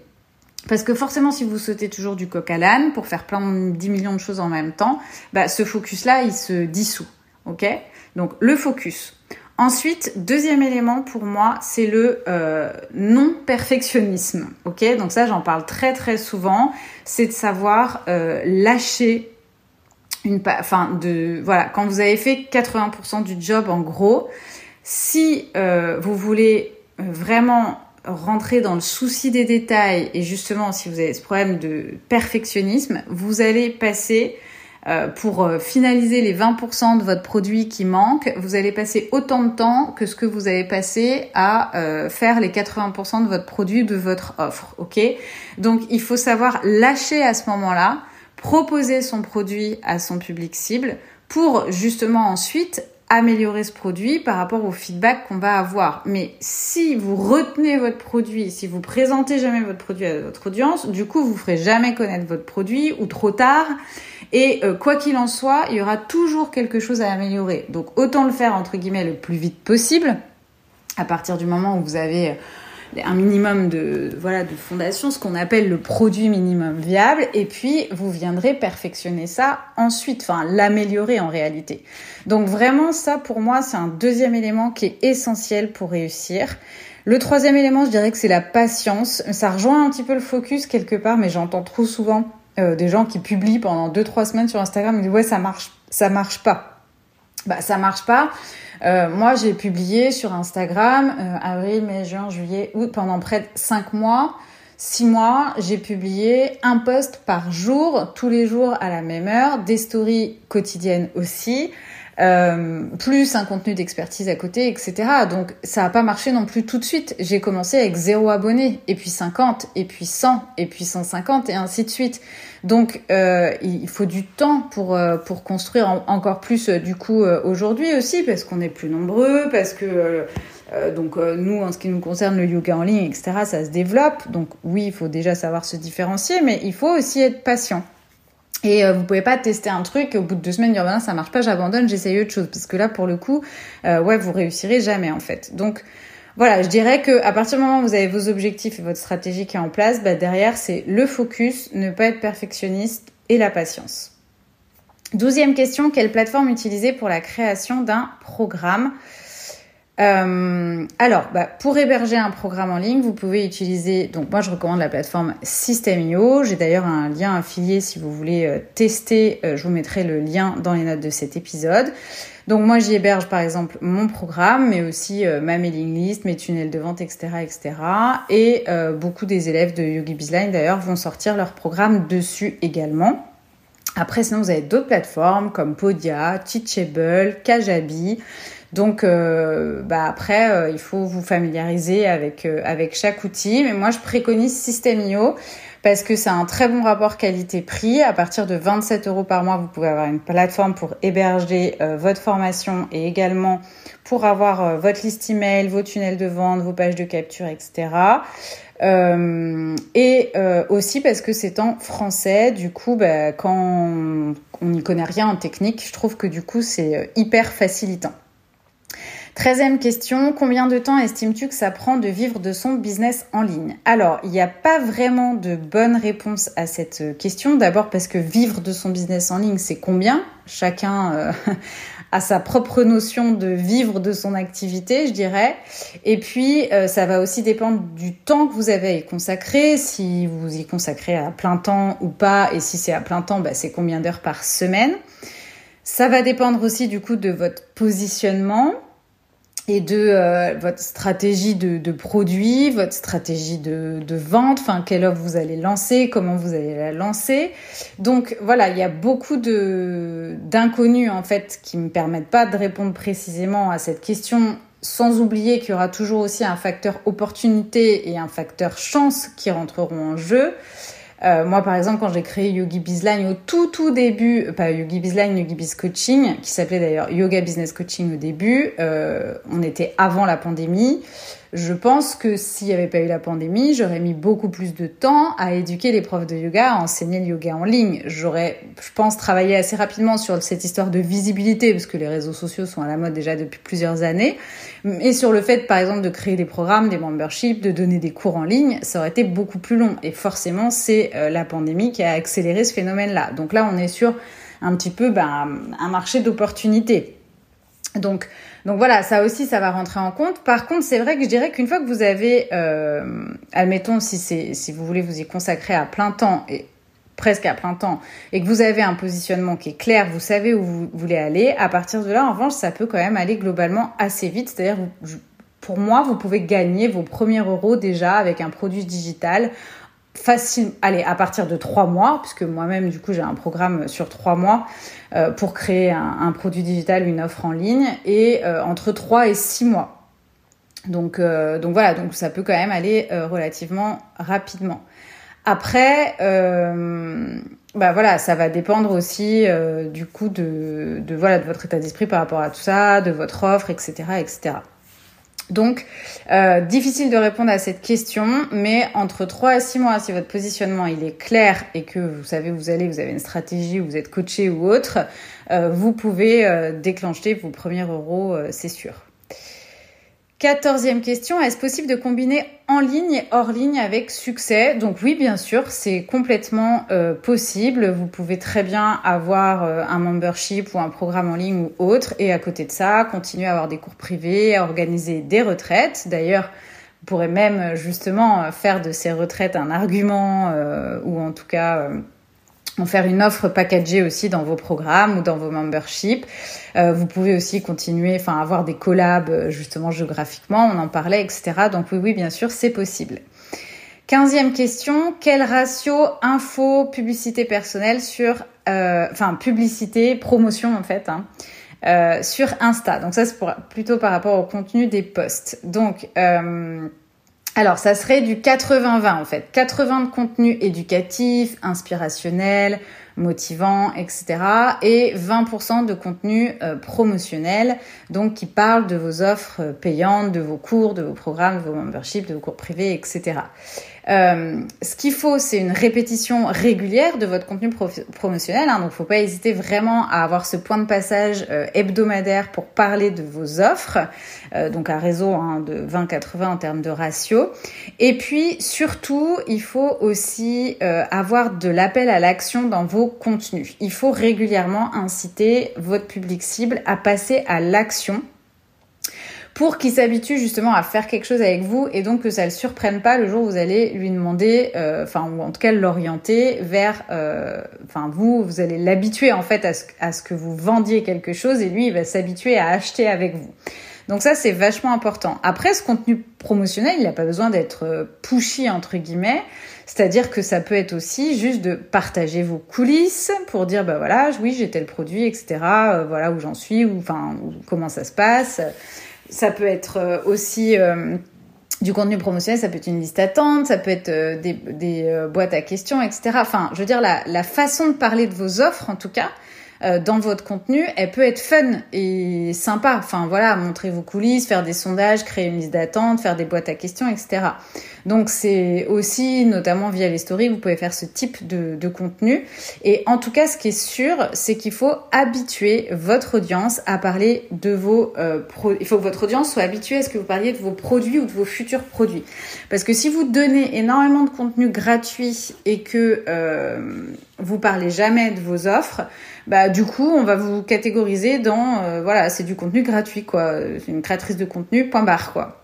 Parce que forcément, si vous sautez toujours du coq à l'âne pour faire plein de dix millions de choses en même temps, bah, ce focus-là, il se dissout. Ok ? Donc le focus. Ensuite, deuxième élément pour moi, c'est le euh, non-perfectionnisme. Ok ? Donc ça, j'en parle très très souvent. C'est de savoir euh, lâcher Une pa- enfin de voilà, quand vous avez fait quatre-vingts pour cent du job en gros, si euh, vous voulez vraiment rentrer dans le souci des détails, et justement si vous avez ce problème de perfectionnisme, vous allez passer euh, pour euh, finaliser les vingt pour cent de votre produit qui manque, vous allez passer autant de temps que ce que vous avez passé à euh, faire les quatre-vingts pour cent de votre produit, de votre offre. Ok, donc il faut savoir lâcher à ce moment-là, proposer son produit à son public cible pour justement ensuite améliorer ce produit par rapport au feedback qu'on va avoir. Mais si vous retenez votre produit, si vous présentez jamais votre produit à votre audience, du coup, vous ferez jamais connaître votre produit ou trop tard. Et euh, quoi qu'il en soit, il y aura toujours quelque chose à améliorer. Donc, autant le faire entre guillemets le plus vite possible à partir du moment où vous avez un minimum de, voilà, de fondation, ce qu'on appelle le produit minimum viable, et puis vous viendrez perfectionner ça ensuite, enfin l'améliorer en réalité. Donc vraiment ça pour moi c'est un deuxième élément qui est essentiel pour réussir. Le troisième élément je dirais que c'est la patience, ça rejoint un petit peu le focus quelque part, mais j'entends trop souvent euh, des gens qui publient pendant deux trois semaines sur Instagram, ils disent ouais ça marche, ça marche pas. Bah ça marche pas. Euh, moi j'ai publié sur Instagram euh, avril, mai, juin, juillet, août pendant près de cinq mois, six mois, j'ai publié un post par jour, tous les jours à la même heure, des stories quotidiennes aussi, euh, plus un contenu d'expertise à côté, et cetera. Donc ça a pas marché non plus tout de suite. J'ai commencé avec zéro abonné, et puis cinquante, et puis cent, et puis cent cinquante, et ainsi de suite. Donc, euh, il faut du temps pour euh, pour construire en, encore plus euh, du coup euh, aujourd'hui aussi, parce qu'on est plus nombreux, parce que euh, euh, donc euh, nous, en ce qui nous concerne, le yoga en ligne, et cetera, ça se développe. Donc oui, il faut déjà savoir se différencier, mais il faut aussi être patient. Et euh, vous pouvez pas tester un truc et au bout de deux semaines dire ben non, ça marche pas, j'abandonne, j'essaye autre chose, parce que là pour le coup, euh, ouais, vous réussirez jamais en fait. Donc voilà, je dirais que à partir du moment où vous avez vos objectifs et votre stratégie qui est en place, bah derrière, c'est le focus, ne pas être perfectionniste et la patience. Douzième question, quelle plateforme utiliser pour la création d'un programme ? Euh, alors, bah, pour héberger un programme en ligne, vous pouvez utiliser... Donc, moi, je recommande la plateforme Systeme point io. J'ai d'ailleurs un lien affilié si vous voulez euh, tester. Euh, je vous mettrai le lien dans les notes de cet épisode. Donc, moi, j'y héberge, par exemple, mon programme, mais aussi euh, ma mailing list, mes tunnels de vente, et cetera et cetera. Et euh, beaucoup des élèves de YogiBizLine, d'ailleurs, vont sortir leur programme dessus également. Après, sinon, vous avez d'autres plateformes comme Podia, Teachable, Kajabi... Donc, euh, bah après, euh, il faut vous familiariser avec euh, avec chaque outil. Mais moi, je préconise Systeme point io parce que c'est un très bon rapport qualité-prix. À partir de vingt-sept euros par mois, vous pouvez avoir une plateforme pour héberger euh, votre formation et également pour avoir euh, votre liste email, vos tunnels de vente, vos pages de capture, et cetera. Euh, et euh, aussi parce que c'est en français. Du coup, bah, quand on n'y connaît rien en technique, je trouve que du coup, c'est hyper facilitant. Treizième question, combien de temps estimes-tu que ça prend de vivre de son business en ligne ? Alors, il n'y a pas vraiment de bonne réponse à cette question. D'abord parce que vivre de son business en ligne, c'est combien ? Chacun euh, a sa propre notion de vivre de son activité, je dirais. Et puis, euh, ça va aussi dépendre du temps que vous avez à y consacrer, si vous y consacrez à plein temps ou pas. Et si c'est à plein temps, bah, c'est combien d'heures par semaine ? Ça va dépendre aussi du coup de votre positionnement. et de euh, votre stratégie de, de produit, votre stratégie de, de vente, enfin quelle offre vous allez lancer, comment vous allez la lancer. Donc voilà, il y a beaucoup de d'inconnus en fait qui me permettent pas de répondre précisément à cette question, sans oublier qu'il y aura toujours aussi un facteur opportunité et un facteur chance qui rentreront en jeu. Euh, moi, par exemple, quand j'ai créé YogiBiz Line au tout, tout début, pas YogiBiz Line, YogiBiz Coaching, qui s'appelait d'ailleurs Yoga Business Coaching au début, euh, on était avant la pandémie. Je pense que s'il n'y avait pas eu la pandémie, j'aurais mis beaucoup plus de temps à éduquer les profs de yoga, à enseigner le yoga en ligne. J'aurais, je pense, travaillé assez rapidement sur cette histoire de visibilité, parce que les réseaux sociaux sont à la mode déjà depuis plusieurs années. Et sur le fait, par exemple, de créer des programmes, des memberships, de donner des cours en ligne, ça aurait été beaucoup plus long. Et forcément, c'est la pandémie qui a accéléré ce phénomène-là. Donc là, on est sur un petit peu ben, un marché d'opportunités. Donc, donc voilà, ça aussi, ça va rentrer en compte. Par contre, c'est vrai que je dirais qu'une fois que vous avez, euh, admettons, si c'est, si vous voulez vous y consacrer à plein temps et presque à plein temps, et que vous avez un positionnement qui est clair, vous savez où vous voulez aller. À partir de là, en revanche, ça peut quand même aller globalement assez vite. C'est-à-dire, pour moi, vous pouvez gagner vos premiers euros déjà avec un produit digital facile, allez, à partir de trois mois, puisque moi-même, du coup, j'ai un programme sur trois mois euh, pour créer un, un produit digital, une offre en ligne, et euh, entre trois et six mois. Donc, euh, donc voilà, donc ça peut quand même aller euh, relativement rapidement. Après, euh, bah voilà, ça va dépendre aussi euh, du coup de, de voilà de votre état d'esprit par rapport à tout ça, de votre offre, et cetera, et cetera. Donc, euh, difficile de répondre à cette question, mais entre trois à six mois, si votre positionnement il est clair et que vous savez où vous allez, vous avez une stratégie, vous êtes coaché ou autre, euh, vous pouvez euh, déclencher vos premiers euros, euh, c'est sûr. Quatorzième question, est-ce possible de combiner en ligne et hors ligne avec succès? Donc oui, bien sûr, c'est complètement euh, possible. Vous pouvez très bien avoir euh, un membership ou un programme en ligne ou autre et à côté de ça, continuer à avoir des cours privés, à organiser des retraites. D'ailleurs, vous pourrez même justement faire de ces retraites un argument euh, ou en tout cas... Euh, en faire une offre packagée aussi dans vos programmes ou dans vos memberships. Euh, vous pouvez aussi continuer, enfin avoir des collabs justement géographiquement, on en parlait, et cetera. Donc oui, oui, bien sûr, c'est possible. Quinzième question, quel ratio info, publicité personnelle sur... Euh, enfin, publicité, promotion en fait, hein, euh, sur Insta. Donc ça, c'est pour, plutôt par rapport au contenu des posts. Donc... Euh, Alors, ça serait du quatre-vingts vingt, en fait. quatre-vingts de contenu éducatif, inspirationnel, motivant, et cetera. Et vingt pour cent de contenu euh, promotionnel, donc qui parle de vos offres payantes, de vos cours, de vos programmes, de vos memberships, de vos cours privés, et cetera. Euh, ce qu'il faut, c'est une répétition régulière de votre contenu pro- promotionnel. Hein, donc, faut pas hésiter vraiment à avoir ce point de passage euh, hebdomadaire pour parler de vos offres. Euh, donc, un réseau hein, de vingt quatre-vingts en termes de ratio. Et puis, surtout, il faut aussi euh, avoir de l'appel à l'action dans vos contenus. Il faut régulièrement inciter votre public cible à passer à l'action pour qu'il s'habitue justement à faire quelque chose avec vous et donc que ça ne le surprenne pas le jour où vous allez lui demander, euh, enfin ou en tout cas l'orienter vers, euh, enfin vous, vous allez l'habituer en fait à ce, à ce que vous vendiez quelque chose et lui il va s'habituer à acheter avec vous. Donc ça c'est vachement important. Après ce contenu promotionnel, il n'a pas besoin d'être pushy entre guillemets, c'est-à-dire que ça peut être aussi juste de partager vos coulisses pour dire bah voilà oui j'ai tel produit etc, euh, voilà où j'en suis ou enfin comment ça se passe. Ça peut être aussi euh, du contenu promotionnel, ça peut être une liste d'attente, ça peut être euh, des, des euh, boîtes à questions, et cetera. Enfin, je veux dire, la, la façon de parler de vos offres, en tout cas, euh, dans votre contenu, elle peut être fun et sympa. Enfin, voilà, montrer vos coulisses, faire des sondages, créer une liste d'attente, faire des boîtes à questions, et cetera. Donc, c'est aussi, notamment via les stories, vous pouvez faire ce type de, de contenu. Et en tout cas, ce qui est sûr, c'est qu'il faut habituer votre audience à parler de vos... Euh, pro... Il faut que votre audience soit habituée à ce que vous parliez de vos produits ou de vos futurs produits. Parce que si vous donnez énormément de contenu gratuit et que euh, vous parlez jamais de vos offres, bah du coup, on va vous catégoriser dans... Euh, voilà, c'est du contenu gratuit, quoi. C'est une créatrice de contenu, point barre, quoi.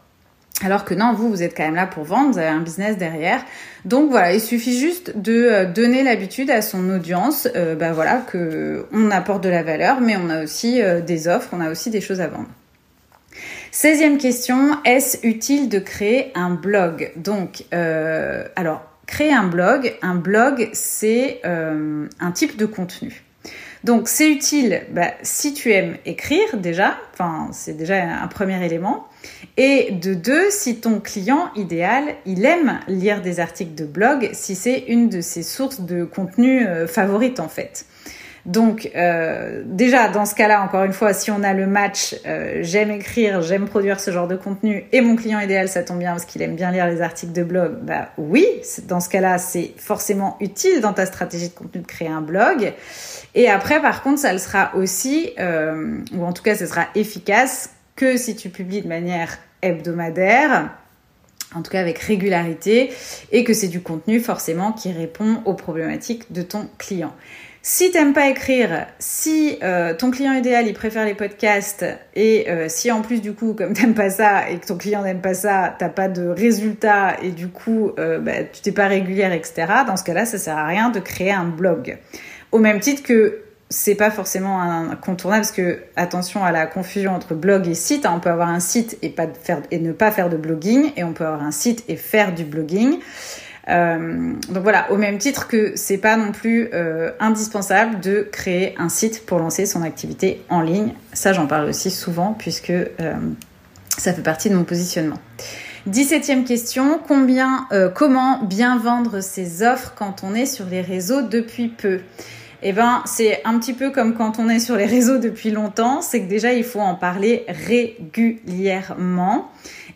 Alors que non, vous, vous êtes quand même là pour vendre, vous avez un business derrière. Donc voilà, il suffit juste de donner l'habitude à son audience, euh, ben voilà, que on apporte de la valeur, mais on a aussi euh, des offres, on a aussi des choses à vendre. seizième question, est-ce utile de créer un blog? Donc, euh, alors, créer un blog, un blog, c'est euh, un type de contenu. Donc, c'est utile bah, si tu aimes écrire déjà, enfin, c'est déjà un premier élément. Et de deux, si ton client idéal, il aime lire des articles de blog, si c'est une de ses sources de contenu euh, favorites en fait. Donc, euh, déjà, dans ce cas-là, encore une fois, si on a le match, euh, j'aime écrire, j'aime produire ce genre de contenu et mon client idéal, ça tombe bien parce qu'il aime bien lire les articles de blog, bah oui, dans ce cas-là, c'est forcément utile dans ta stratégie de contenu de créer un blog. Et après, par contre, ça le sera aussi, euh, ou en tout cas, ça sera efficace que si tu publies de manière hebdomadaire, en tout cas avec régularité, et que c'est du contenu forcément qui répond aux problématiques de ton client. Si t'aimes pas écrire, si euh, ton client idéal il préfère les podcasts et euh, si en plus du coup comme t'aimes pas ça et que ton client n'aime pas ça, t'as pas de résultats et du coup euh, bah, tu t'es pas régulière, et cetera. Dans ce cas-là, ça sert à rien de créer un blog. Au même titre que c'est pas forcément incontournable parce que attention à la confusion entre blog et site. Hein, on peut avoir un site et, pas de faire, et ne pas faire de blogging et on peut avoir un site et faire du blogging. Euh, donc voilà, au même titre que c'est pas non plus euh, indispensable de créer un site pour lancer son activité en ligne. Ça, j'en parle aussi souvent puisque euh, ça fait partie de mon positionnement. dix-septième question, combien, euh, comment bien vendre ses offres quand on est sur les réseaux depuis peu ? Eh ben, c'est un petit peu comme quand on est sur les réseaux depuis longtemps, c'est que déjà, il faut en parler régulièrement.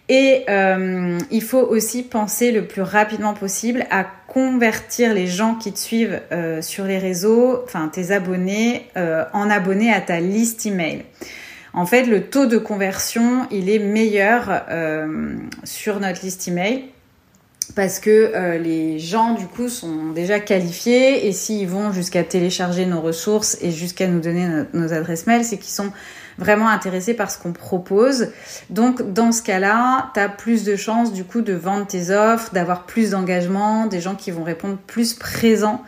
Et euh, il faut aussi penser le plus rapidement possible à convertir les gens qui te suivent euh, sur les réseaux, enfin tes abonnés, euh, en abonnés à ta liste email. En fait, le taux de conversion, il est meilleur euh, sur notre liste email parce que euh, les gens, du coup, sont déjà qualifiés et s'ils vont jusqu'à télécharger nos ressources et jusqu'à nous donner notre, nos adresses mail, c'est qu'ils sont vraiment intéressé par ce qu'on propose. Donc, dans ce cas-là, tu as plus de chances, du coup, de vendre tes offres, d'avoir plus d'engagement, des gens qui vont répondre plus présents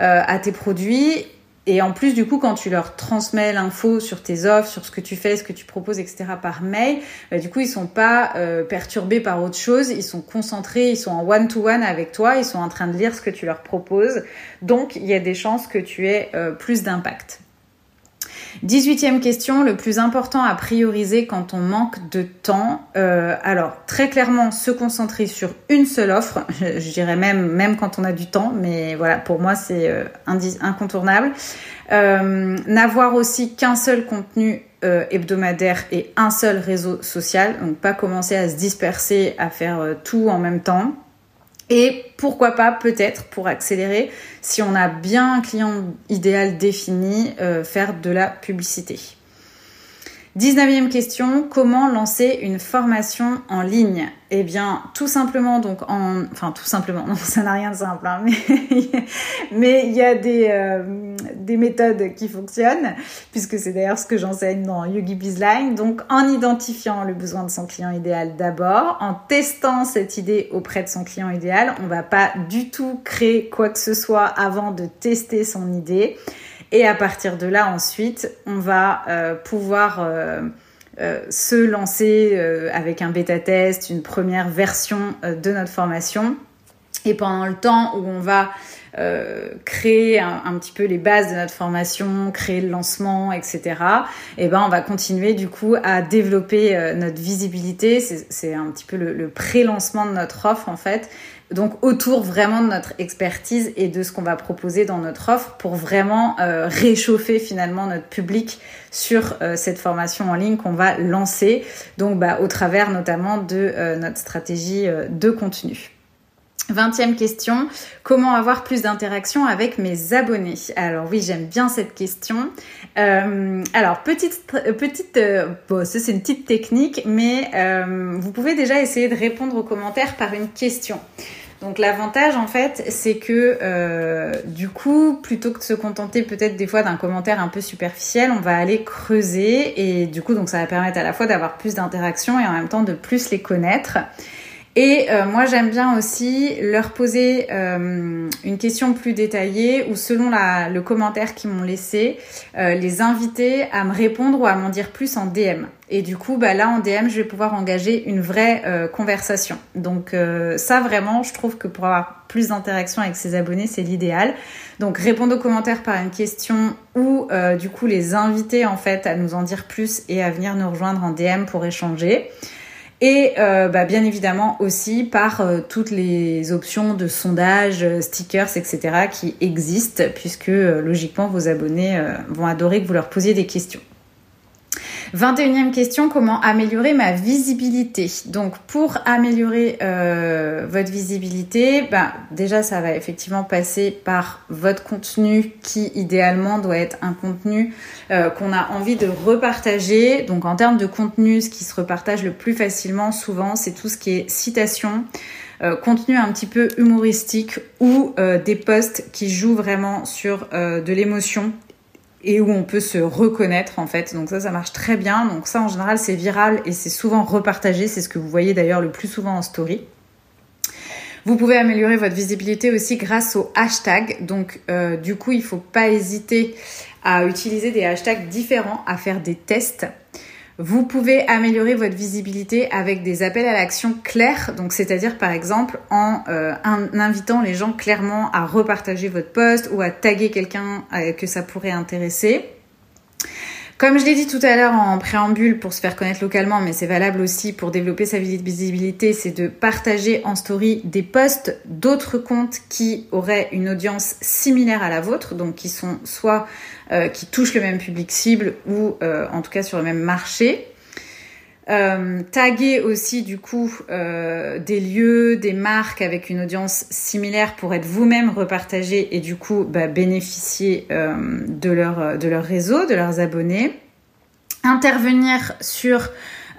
euh, à tes produits. Et en plus, du coup, quand tu leur transmets l'info sur tes offres, sur ce que tu fais, ce que tu proposes, et cetera par mail, bah, du coup, ils sont pas euh, perturbés par autre chose. Ils sont concentrés, ils sont en one-to-one avec toi. Ils sont en train de lire ce que tu leur proposes. Donc, il y a des chances que tu aies euh, plus d'impact. dix-huitième question, le plus important à prioriser quand on manque de temps. Euh, alors, très clairement, se concentrer sur une seule offre. Je, je dirais même, même quand on a du temps, mais voilà, pour moi, c'est euh, indi- incontournable. Euh, n'avoir aussi qu'un seul contenu euh, hebdomadaire et un seul réseau social. Donc, pas commencer à se disperser, à faire euh, tout en même temps. Et pourquoi pas, peut-être, pour accélérer, si on a bien un client idéal défini, euh, faire de la publicité. dix-neuvième question, comment lancer une formation en ligne ? Eh bien, tout simplement, donc en, enfin tout simplement, non, ça n'a rien de simple, hein, mais mais il y a des euh, des méthodes qui fonctionnent, puisque c'est d'ailleurs ce que j'enseigne dans YogiBiz Line. Donc, en identifiant le besoin de son client idéal d'abord, en testant cette idée auprès de son client idéal, on va pas du tout créer quoi que ce soit avant de tester son idée. Et à partir de là, ensuite, on va euh, pouvoir euh, euh, se lancer euh, avec un bêta-test, une première version euh, de notre formation. Et pendant le temps où on va euh, créer un, un petit peu les bases de notre formation, créer le lancement, et cetera, et ben on va continuer du coup à développer euh, notre visibilité. C'est, c'est un petit peu le, le pré-lancement de notre offre en fait. Donc, autour vraiment de notre expertise et de ce qu'on va proposer dans notre offre pour vraiment euh, réchauffer finalement notre public sur euh, cette formation en ligne qu'on va lancer. Donc, bah, au travers notamment de euh, notre stratégie euh, de contenu. vingtième question, comment avoir plus d'interaction avec mes abonnés ? Alors oui, j'aime bien cette question. Euh, alors, petite... petite euh, bon, ça c'est une petite technique, mais euh, vous pouvez déjà essayer de répondre aux commentaires par une question. Donc l'avantage en fait, c'est que euh, du coup, plutôt que de se contenter peut-être des fois d'un commentaire un peu superficiel, on va aller creuser et du coup, donc ça va permettre à la fois d'avoir plus d'interaction et en même temps de plus les connaître. Et euh, moi, j'aime bien aussi leur poser euh, une question plus détaillée ou selon la, le commentaire qu'ils m'ont laissé, euh, les inviter à me répondre ou à m'en dire plus en D M. Et du coup, bah, là, en D M, je vais pouvoir engager une vraie euh, conversation. Donc euh, ça, vraiment, je trouve que pour avoir plus d'interaction avec ses abonnés, c'est l'idéal. Donc, répondre aux commentaires par une question ou euh, du coup, les inviter en fait à nous en dire plus et à venir nous rejoindre en D M pour échanger. Et euh, bah, bien évidemment aussi par euh, toutes les options de sondage, euh, stickers, et cetera qui existent puisque euh, logiquement vos abonnés euh, vont adorer que vous leur posiez des questions. vingt et unième question, comment améliorer ma visibilité? Donc pour améliorer euh, votre visibilité, bah, déjà ça va effectivement passer par votre contenu qui idéalement doit être un contenu euh, qu'on a envie de repartager. Donc en termes de contenu, ce qui se repartage le plus facilement souvent, c'est tout ce qui est citation, euh, contenu un petit peu humoristique ou euh, des posts qui jouent vraiment sur euh, de l'émotion et où on peut se reconnaître en fait. Donc ça, ça marche très bien. Donc ça, en général, c'est viral et c'est souvent repartagé. C'est ce que vous voyez d'ailleurs le plus souvent en story. Vous pouvez améliorer votre visibilité aussi grâce aux hashtags. Donc euh, du coup, il ne faut pas hésiter à utiliser des hashtags différents, à faire des tests. Vous pouvez améliorer votre visibilité avec des appels à l'action clairs, donc c'est-à-dire par exemple en euh, un, invitant les gens clairement à repartager votre post ou à taguer quelqu'un euh, que ça pourrait intéresser. Comme je l'ai dit tout à l'heure en préambule pour se faire connaître localement, mais c'est valable aussi pour développer sa visibilité, c'est de partager en story des posts d'autres comptes qui auraient une audience similaire à la vôtre, donc qui sont soit euh, qui touchent le même public cible ou euh, en tout cas sur le même marché. Euh, taguer aussi du coup euh, des lieux, des marques avec une audience similaire pour être vous-même repartagé et du coup bah, bénéficier euh, de leur de leur réseau, de leurs abonnés. Intervenir sur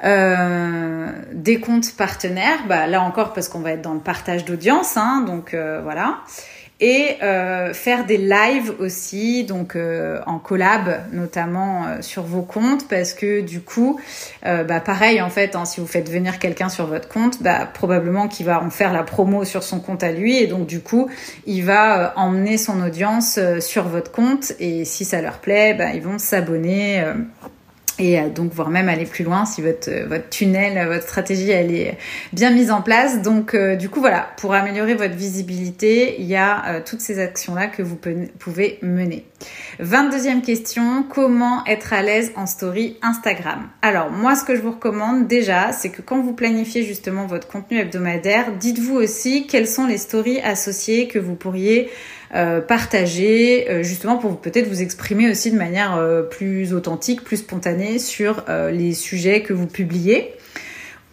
euh, des comptes partenaires, bah, là encore parce qu'on va être dans le partage d'audience, hein, donc euh, voilà. Et euh, faire des lives aussi, donc euh, en collab, notamment euh, sur vos comptes, parce que du coup, euh, bah pareil en fait, hein, si vous faites venir quelqu'un sur votre compte, bah probablement qu'il va en faire la promo sur son compte à lui, et donc du coup, il va euh, emmener son audience euh, sur votre compte, et si ça leur plaît, bah ils vont s'abonner, euh, et euh, donc voire même aller plus loin si votre euh, votre tunnel, votre stratégie, elle est bien mise en place. Donc euh, du coup voilà, pour améliorer votre visibilité, il y a euh, toutes ces actions-là que vous pouvez mener. vingt-deuxième question, comment être à l'aise en story Instagram? Alors moi, ce que je vous recommande déjà, c'est que quand vous planifiez justement votre contenu hebdomadaire, dites-vous aussi quelles sont les stories associées que vous pourriez Euh, partager euh, justement pour peut-être vous exprimer aussi de manière euh, plus authentique, plus spontanée sur euh, les sujets que vous publiez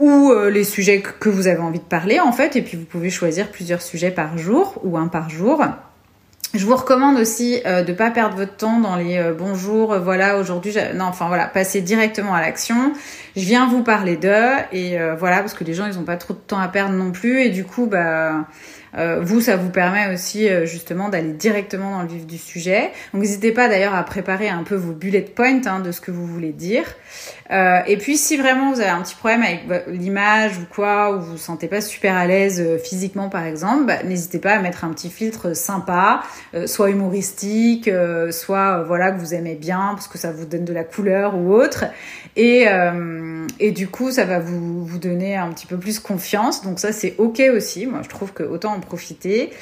ou euh, les sujets que vous avez envie de parler en fait, et puis vous pouvez choisir plusieurs sujets par jour ou un par jour. Je vous recommande aussi euh, de pas perdre votre temps dans les euh, bonjour, euh, voilà, aujourd'hui, j'ai... non, enfin voilà, passez directement à l'action. Je viens vous parler d'eux et euh, voilà, parce que les gens, ils ont pas trop de temps à perdre non plus et du coup, bah, euh, vous, ça vous permet aussi euh, justement d'aller directement dans le vif du sujet. Donc, n'hésitez pas d'ailleurs à préparer un peu vos bullet points hein, de ce que vous voulez dire. Euh, et puis, si vraiment vous avez un petit problème avec bah, l'image ou quoi, ou vous vous sentez pas super à l'aise euh, physiquement par exemple, bah, n'hésitez pas à mettre un petit filtre sympa. Euh, soit humoristique, euh, soit euh, voilà que vous aimez bien parce que ça vous donne de la couleur ou autre, et euh, et du coup ça va vous vous donner un petit peu plus confiance. Donc ça c'est ok aussi. Moi je trouve que autant en profiter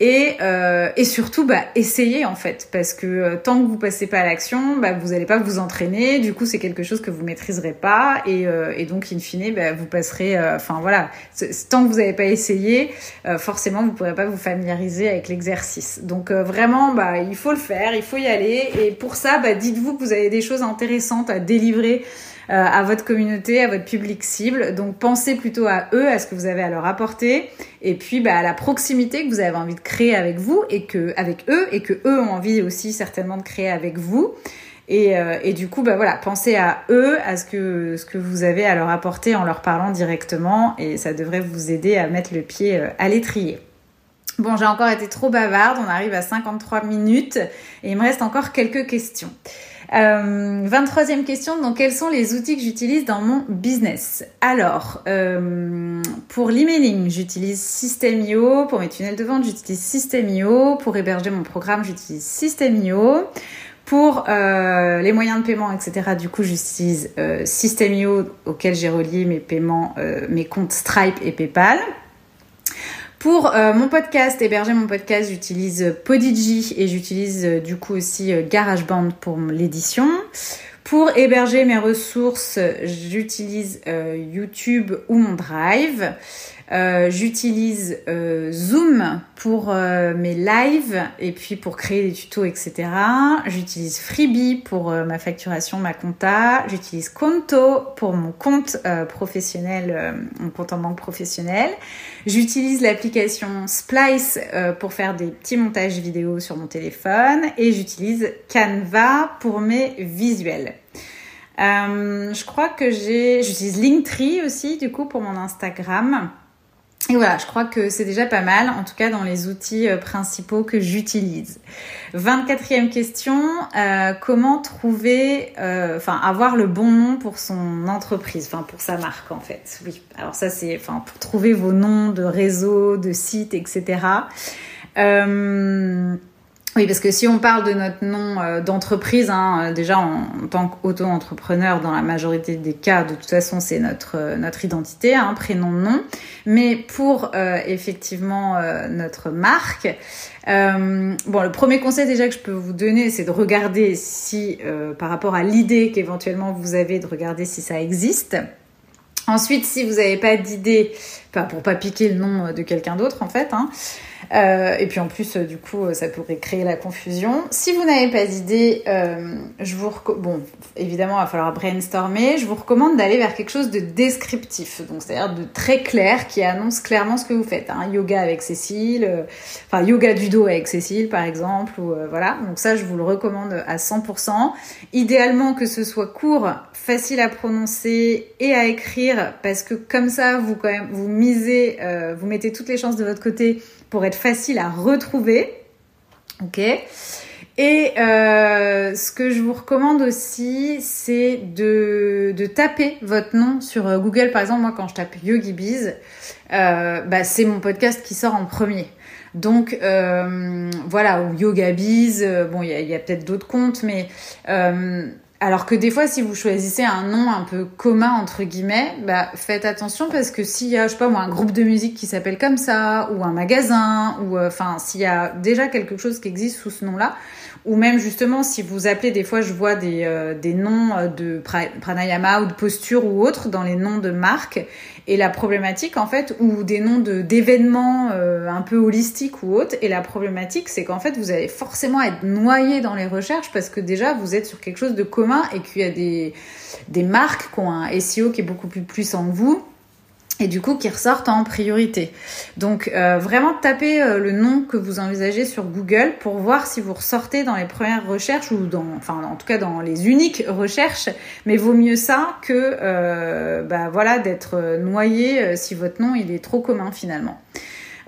et euh, et surtout bah essayez en fait parce que euh, tant que vous passez pas à l'action, bah vous allez pas vous entraîner. Du coup c'est quelque chose que vous maîtriserez pas et euh, et donc in fine bah vous passerez. Enfin euh, voilà, c'est, c'est, tant que vous n'avez pas essayé, euh, forcément vous pourrez pas vous familiariser avec l'exercice. Donc Donc euh, vraiment, bah, il faut le faire, il faut y aller. Et pour ça, bah, dites-vous que vous avez des choses intéressantes à délivrer euh, à votre communauté, à votre public cible. Donc pensez plutôt à eux, à ce que vous avez à leur apporter. Et puis bah, à la proximité que vous avez envie de créer avec vous et que, avec eux et que eux ont envie aussi certainement de créer avec vous. Et, euh, et du coup, bah, voilà, pensez à eux, à ce que, ce que vous avez à leur apporter en leur parlant directement. Et ça devrait vous aider à mettre le pied euh, à l'étrier. Bon, j'ai encore été trop bavarde, on arrive à cinquante-trois minutes et il me reste encore quelques questions. Euh, vingt-troisième question, donc quels sont les outils que j'utilise dans mon business? Alors, euh, pour l'emailing, j'utilise Systeme point i o. Pour mes tunnels de vente, j'utilise Systeme point i o. Pour héberger mon programme, j'utilise Systeme point i o. Pour euh, les moyens de paiement, et cetera, du coup, j'utilise euh, Systeme point i o, auquel j'ai relié mes paiements, euh, mes comptes Stripe et Paypal. Pour euh, mon podcast, héberger mon podcast, j'utilise Podigee et j'utilise euh, du coup aussi euh, GarageBand pour l'édition. Pour héberger mes ressources, j'utilise euh, YouTube ou mon Drive. Euh, j'utilise euh, Zoom pour euh, mes lives et puis pour créer des tutos, et cetera. J'utilise Freebie pour euh, ma facturation, ma compta. J'utilise Conto pour mon compte euh, professionnel, euh, mon compte en banque professionnel. J'utilise l'application Splice euh, pour faire des petits montages vidéo sur mon téléphone. Et j'utilise Canva pour mes visuels. Euh, je crois que j'ai... J'utilise Linktree aussi, du coup, pour mon Instagram. Et voilà, je crois que c'est déjà pas mal, en tout cas dans les outils principaux que j'utilise. vingt-quatrième question, euh, comment trouver, euh, enfin avoir le bon nom pour son entreprise, enfin pour sa marque en fait. Oui, alors ça c'est, enfin pour trouver vos noms de réseaux, de sites, et cetera. Euh... Oui, parce que si on parle de notre nom euh, d'entreprise, hein, déjà en, en tant qu'auto-entrepreneur, dans la majorité des cas, de toute façon, c'est notre euh, notre identité, hein, prénom, nom. Mais pour euh, effectivement euh, notre marque, euh, bon, le premier conseil déjà que je peux vous donner, c'est de regarder si, euh, par rapport à l'idée qu'éventuellement vous avez, de regarder si ça existe. Ensuite, si vous n'avez pas d'idée, enfin, pour pas piquer le nom de quelqu'un d'autre en fait, hein, euh, et puis en plus euh, du coup euh, ça pourrait créer la confusion. Si vous n'avez pas d'idée, euh, je vous rec... bon évidemment il va falloir brainstormer. Je vous recommande d'aller vers quelque chose de descriptif, donc c'est-à-dire de très clair qui annonce clairement ce que vous faites. Hein. Yoga avec Cécile, euh... enfin yoga du dos avec Cécile par exemple, ou euh, voilà. Donc ça je vous le recommande à cent pour cent. Idéalement que ce soit court, facile à prononcer et à écrire. Parce que comme ça, vous, quand même, vous misez, euh, vous mettez toutes les chances de votre côté pour être facile à retrouver. Ok. Et euh, ce que je vous recommande aussi, c'est de, de taper votre nom sur Google. Par exemple, moi, quand je tape YogiBiz, euh, bah, c'est mon podcast qui sort en premier. Donc euh, voilà, ou YogaBiz. Euh, bon, il y a, y a peut-être d'autres comptes, mais... Euh, Alors que des fois, si vous choisissez un nom un peu commun, entre guillemets, bah, faites attention parce que s'il y a, je sais pas moi, un groupe de musique qui s'appelle comme ça, ou un magasin, ou enfin, euh, s'il y a déjà quelque chose qui existe sous ce nom-là, ou même justement, si vous appelez, des fois, je vois des, euh, des noms de pranayama ou de posture ou autre dans les noms de marques, et la problématique, en fait, ou des noms de, d'événements euh, un peu holistiques ou autres, et la problématique, c'est qu'en fait, vous allez forcément être noyé dans les recherches parce que déjà, vous êtes sur quelque chose de commun et qu'il y a des, des marques qui ont un S E O qui est beaucoup plus puissant que vous et du coup qui ressortent en priorité. Donc euh, vraiment tapez euh, le nom que vous envisagez sur Google pour voir si vous ressortez dans les premières recherches ou dans, enfin en tout cas dans les uniques recherches, mais vaut mieux ça que euh, bah, voilà, d'être noyé euh, si votre nom il est trop commun finalement.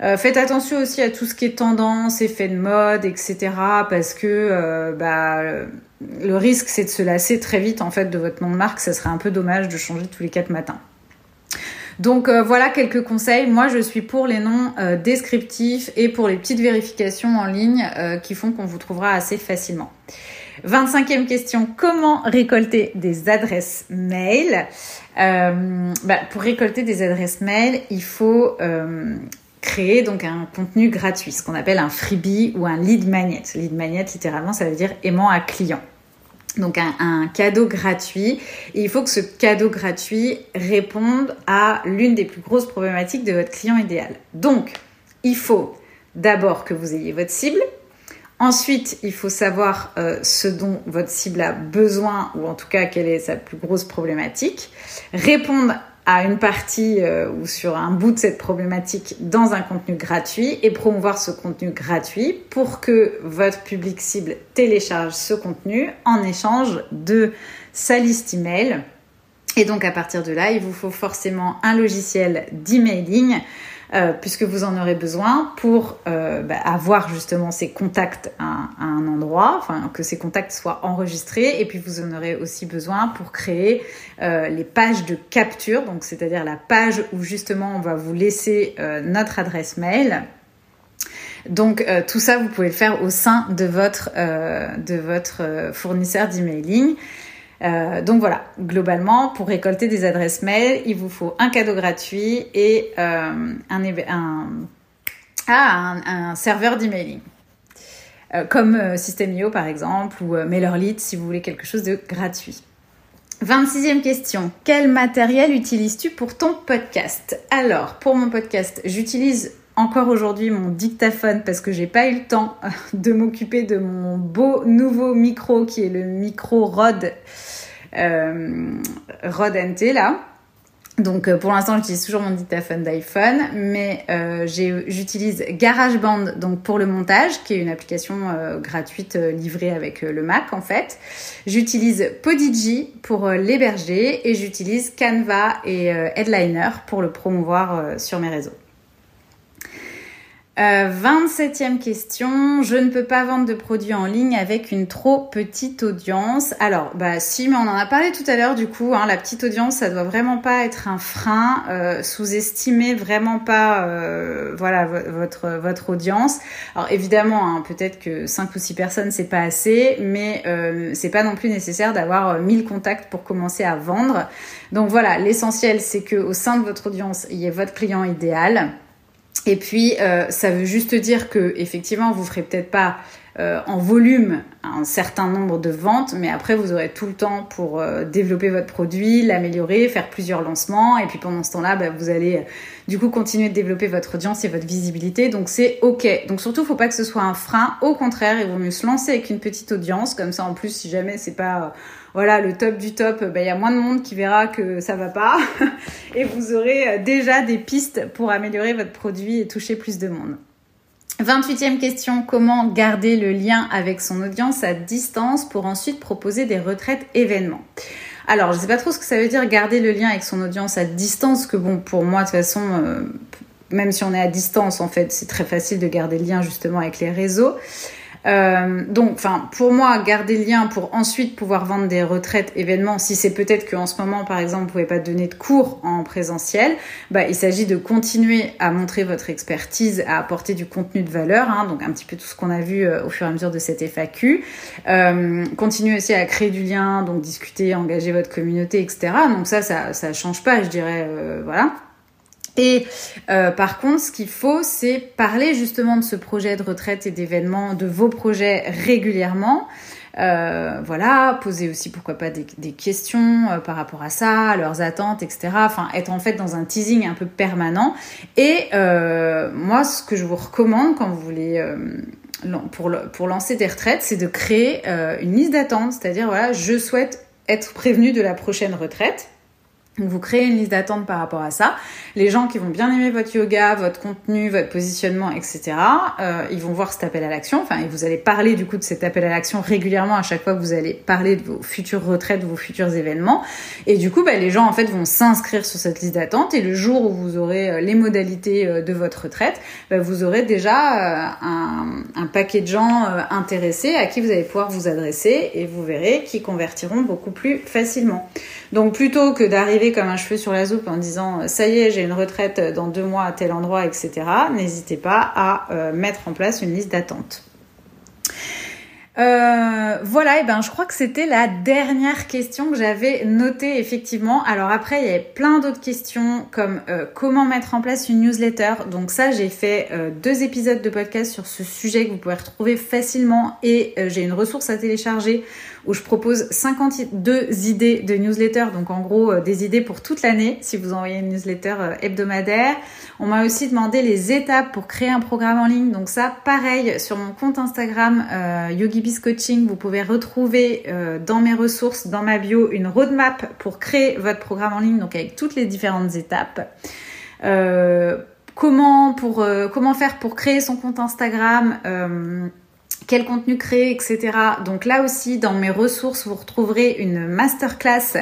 Euh, faites attention aussi à tout ce qui est tendance, effet de mode, et cetera. Parce que euh, bah, le risque, c'est de se lasser très vite en fait de votre nom de marque. Ça serait un peu dommage de changer tous les quatre matins. Donc euh, voilà quelques conseils. Moi, je suis pour les noms euh, descriptifs et pour les petites vérifications en ligne euh, qui font qu'on vous trouvera assez facilement. vingt-cinquième question, comment récolter des adresses mail? euh, bah, Pour récolter des adresses mail, il faut... Euh, créer donc un contenu gratuit, ce qu'on appelle un freebie ou un lead magnet. Lead magnet, littéralement, ça veut dire aimant à client. Donc un, un cadeau gratuit. Et il faut que ce cadeau gratuit réponde à l'une des plus grosses problématiques de votre client idéal. Donc, il faut d'abord que vous ayez votre cible. Ensuite, il faut savoir euh, ce dont votre cible a besoin ou en tout cas quelle est sa plus grosse problématique. Répondre à une partie euh, ou sur un bout de cette problématique dans un contenu gratuit et promouvoir ce contenu gratuit pour que votre public cible télécharge ce contenu en échange de sa liste email. Et donc à partir de là, il vous faut forcément un logiciel d'emailing euh, puisque vous en aurez besoin pour euh, bah, avoir justement ces contacts à, à un endroit, enfin que ces contacts soient enregistrés, et puis vous en aurez aussi besoin pour créer euh, les pages de capture, donc c'est-à-dire la page où justement on va vous laisser euh, notre adresse mail. Donc euh, tout ça vous pouvez le faire au sein de votre, euh, de votre euh, fournisseur d'emailing. Euh, donc voilà, globalement, pour récolter des adresses mail, il vous faut un cadeau gratuit et euh, un, un, ah, un, un serveur d'emailing, euh, comme euh, Systeme point i o par exemple, ou euh, MailerLead si vous voulez quelque chose de gratuit. vingt-sixième question. Quel matériel utilises-tu pour ton podcast ? Alors, pour mon podcast, j'utilise encore aujourd'hui mon dictaphone parce que j'ai pas eu le temps de m'occuper de mon beau nouveau micro qui est le micro Rode, euh, Rode N T là. Donc pour l'instant j'utilise toujours mon dictaphone d'iPhone, mais euh, j'ai, j'utilise GarageBand donc pour le montage, qui est une application euh, gratuite euh, livrée avec euh, le Mac en fait. J'utilise Podigee pour euh, l'héberger et j'utilise Canva et euh, Headliner pour le promouvoir euh, sur mes réseaux. Euh, vingt-septième question, je ne peux pas vendre de produits en ligne avec une trop petite audience. Alors, bah si, mais on en a parlé tout à l'heure du coup, hein, la petite audience, ça doit vraiment pas être un frein, euh, sous-estimez vraiment pas euh, voilà, v- votre, votre audience. Alors évidemment, hein, peut-être que cinq ou six personnes, c'est pas assez, mais euh, c'est pas non plus nécessaire d'avoir mille contacts pour commencer à vendre. Donc voilà, l'essentiel, c'est qu'au sein de votre audience, il y ait votre client idéal. Et puis, euh, ça veut juste dire que effectivement, vous ferez peut-être pas euh, en volume un certain nombre de ventes, mais après, vous aurez tout le temps pour euh, développer votre produit, l'améliorer, faire plusieurs lancements. Et puis, pendant ce temps-là, bah, vous allez euh, du coup continuer de développer votre audience et votre visibilité. Donc, c'est OK. Donc, surtout, il ne faut pas que ce soit un frein. Au contraire, il vaut mieux se lancer avec une petite audience. Comme ça, en plus, si jamais c'est pas... Euh, Voilà, le top du top, il bah, y a moins de monde qui verra que ça va pas et vous aurez déjà des pistes pour améliorer votre produit et toucher plus de monde. vingt-huitième question, comment garder le lien avec son audience à distance pour ensuite proposer des retraites événements ? Alors, je ne sais pas trop ce que ça veut dire garder le lien avec son audience à distance, que bon, pour moi, de toute façon, euh, même si on est à distance, en fait, c'est très facile de garder le lien justement avec les réseaux. Euh, donc, enfin, pour moi, garder le lien pour ensuite pouvoir vendre des retraites, événements, si c'est peut-être qu'en ce moment, par exemple, vous pouvez pas donner de cours en présentiel, bah, il s'agit de continuer à montrer votre expertise, à apporter du contenu de valeur, hein, donc un petit peu tout ce qu'on a vu euh, au fur et à mesure de cette F A Q. Euh, continuer aussi à créer du lien, donc discuter, engager votre communauté, et cetera. Donc ça, ça, ça change pas, je dirais, euh, voilà. Et euh, par contre, ce qu'il faut, c'est parler justement de ce projet de retraite et d'événements, de vos projets régulièrement. Euh, voilà, poser aussi, pourquoi pas, des, des questions euh, par rapport à ça, leurs attentes, et cetera. Enfin, être en fait dans un teasing un peu permanent. Et euh, moi, ce que je vous recommande quand vous voulez... Euh, pour, pour lancer des retraites, c'est de créer euh, une liste d'attente. C'est-à-dire, voilà, je souhaite être prévenu de la prochaine retraite. Donc, vous créez une liste d'attente par rapport à ça. Les gens qui vont bien aimer votre yoga, votre contenu, votre positionnement, et cetera, euh, ils vont voir cet appel à l'action. Enfin, et vous allez parler du coup de cet appel à l'action régulièrement à chaque fois que vous allez parler de vos futures retraites, de vos futurs événements. Et du coup, bah, les gens en fait vont s'inscrire sur cette liste d'attente. Et le jour où vous aurez les modalités de votre retraite, bah, vous aurez déjà un, un paquet de gens intéressés à qui vous allez pouvoir vous adresser. Et vous verrez qu'ils convertiront beaucoup plus facilement. Donc, plutôt que d'arriver comme un cheveu sur la soupe en disant ça y est, j'ai une retraite dans deux mois à tel endroit, et cetera. N'hésitez pas à euh, mettre en place une liste d'attente. Euh, voilà, et ben je crois que c'était la dernière question que j'avais notée effectivement. Alors après, il y avait plein d'autres questions comme euh, comment mettre en place une newsletter. Donc ça, j'ai fait euh, deux épisodes de podcast sur ce sujet que vous pouvez retrouver facilement et euh, j'ai une ressource à télécharger où je propose cinquante-deux idées de newsletter. Donc en gros, euh, des idées pour toute l'année si vous envoyez une newsletter euh, hebdomadaire. On m'a aussi demandé les étapes pour créer un programme en ligne. Donc ça, pareil, sur mon compte Instagram euh, YogiBiz Coaching, vous pouvez retrouver euh, dans mes ressources, dans ma bio, une roadmap pour créer votre programme en ligne, donc avec toutes les différentes étapes. Euh, comment, pour, euh, comment faire pour créer son compte Instagram, euh, quel contenu créer, et cetera. Donc là aussi, dans mes ressources, vous retrouverez une masterclass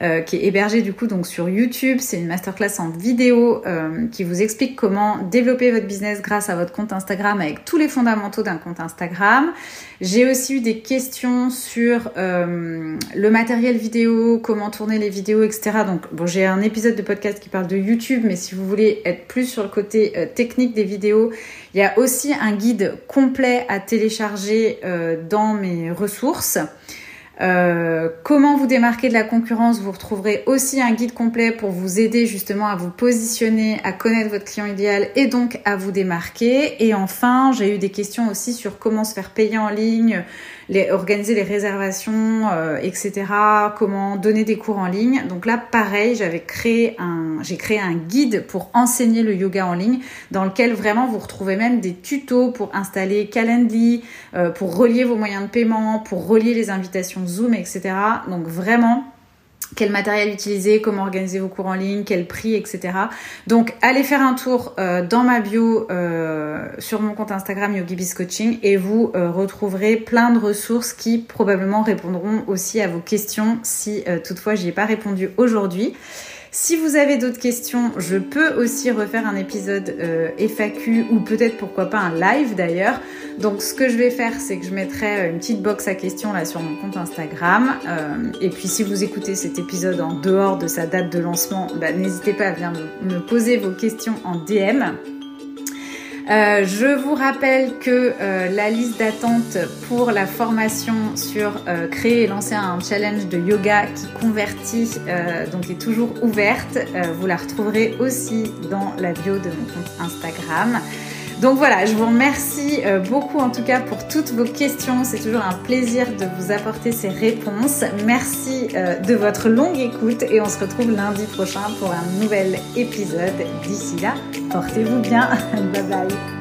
euh, qui est hébergée du coup donc sur YouTube. C'est une masterclass en vidéo euh, qui vous explique comment développer votre business grâce à votre compte Instagram avec tous les fondamentaux d'un compte Instagram. J'ai aussi eu des questions sur euh, le matériel vidéo, comment tourner les vidéos, et cetera. Donc bon, j'ai un épisode de podcast qui parle de YouTube, mais si vous voulez être plus sur le côté euh, technique des vidéos, il y a aussi un guide complet à télécharger euh, dans mes ressources. Euh, comment vous démarquer de la concurrence, vous retrouverez aussi un guide complet pour vous aider justement à vous positionner, à connaître votre client idéal et donc à vous démarquer. Et enfin, j'ai eu des questions aussi sur comment se faire payer en ligne, les, organiser les réservations, euh, et cetera, comment donner des cours en ligne. Donc là, pareil, j'avais créé un, j'ai créé un guide pour enseigner le yoga en ligne dans lequel vraiment vous retrouvez même des tutos pour installer Calendly, euh, pour relier vos moyens de paiement, pour relier les invitations Zoom, et cetera. Donc vraiment, quel matériel utiliser, comment organiser vos cours en ligne, quel prix, et cetera. Donc allez faire un tour euh, dans ma bio euh, sur mon compte Instagram YogiBiz Coaching et vous euh, retrouverez plein de ressources qui probablement répondront aussi à vos questions si euh, toutefois j'y ai pas répondu aujourd'hui. Si vous avez d'autres questions, je peux aussi refaire un épisode euh, F A Q ou peut-être pourquoi pas un live d'ailleurs. Donc ce que je vais faire, c'est que je mettrai une petite box à questions là sur mon compte Instagram. Euh, et puis si vous écoutez cet épisode en dehors de sa date de lancement, bah, n'hésitez pas à venir me, me poser vos questions en D M. Euh, je vous rappelle que euh, la liste d'attente pour la formation sur euh, créer et lancer un challenge de yoga qui convertit euh, donc est toujours ouverte. Euh, vous la retrouverez aussi dans la bio de mon compte Instagram. Donc voilà, je vous remercie euh, beaucoup en tout cas pour toutes vos questions. C'est toujours un plaisir de vous apporter ces réponses. Merci euh, de votre longue écoute et on se retrouve lundi prochain pour un nouvel épisode. D'ici là, portez-vous bien. Bye bye.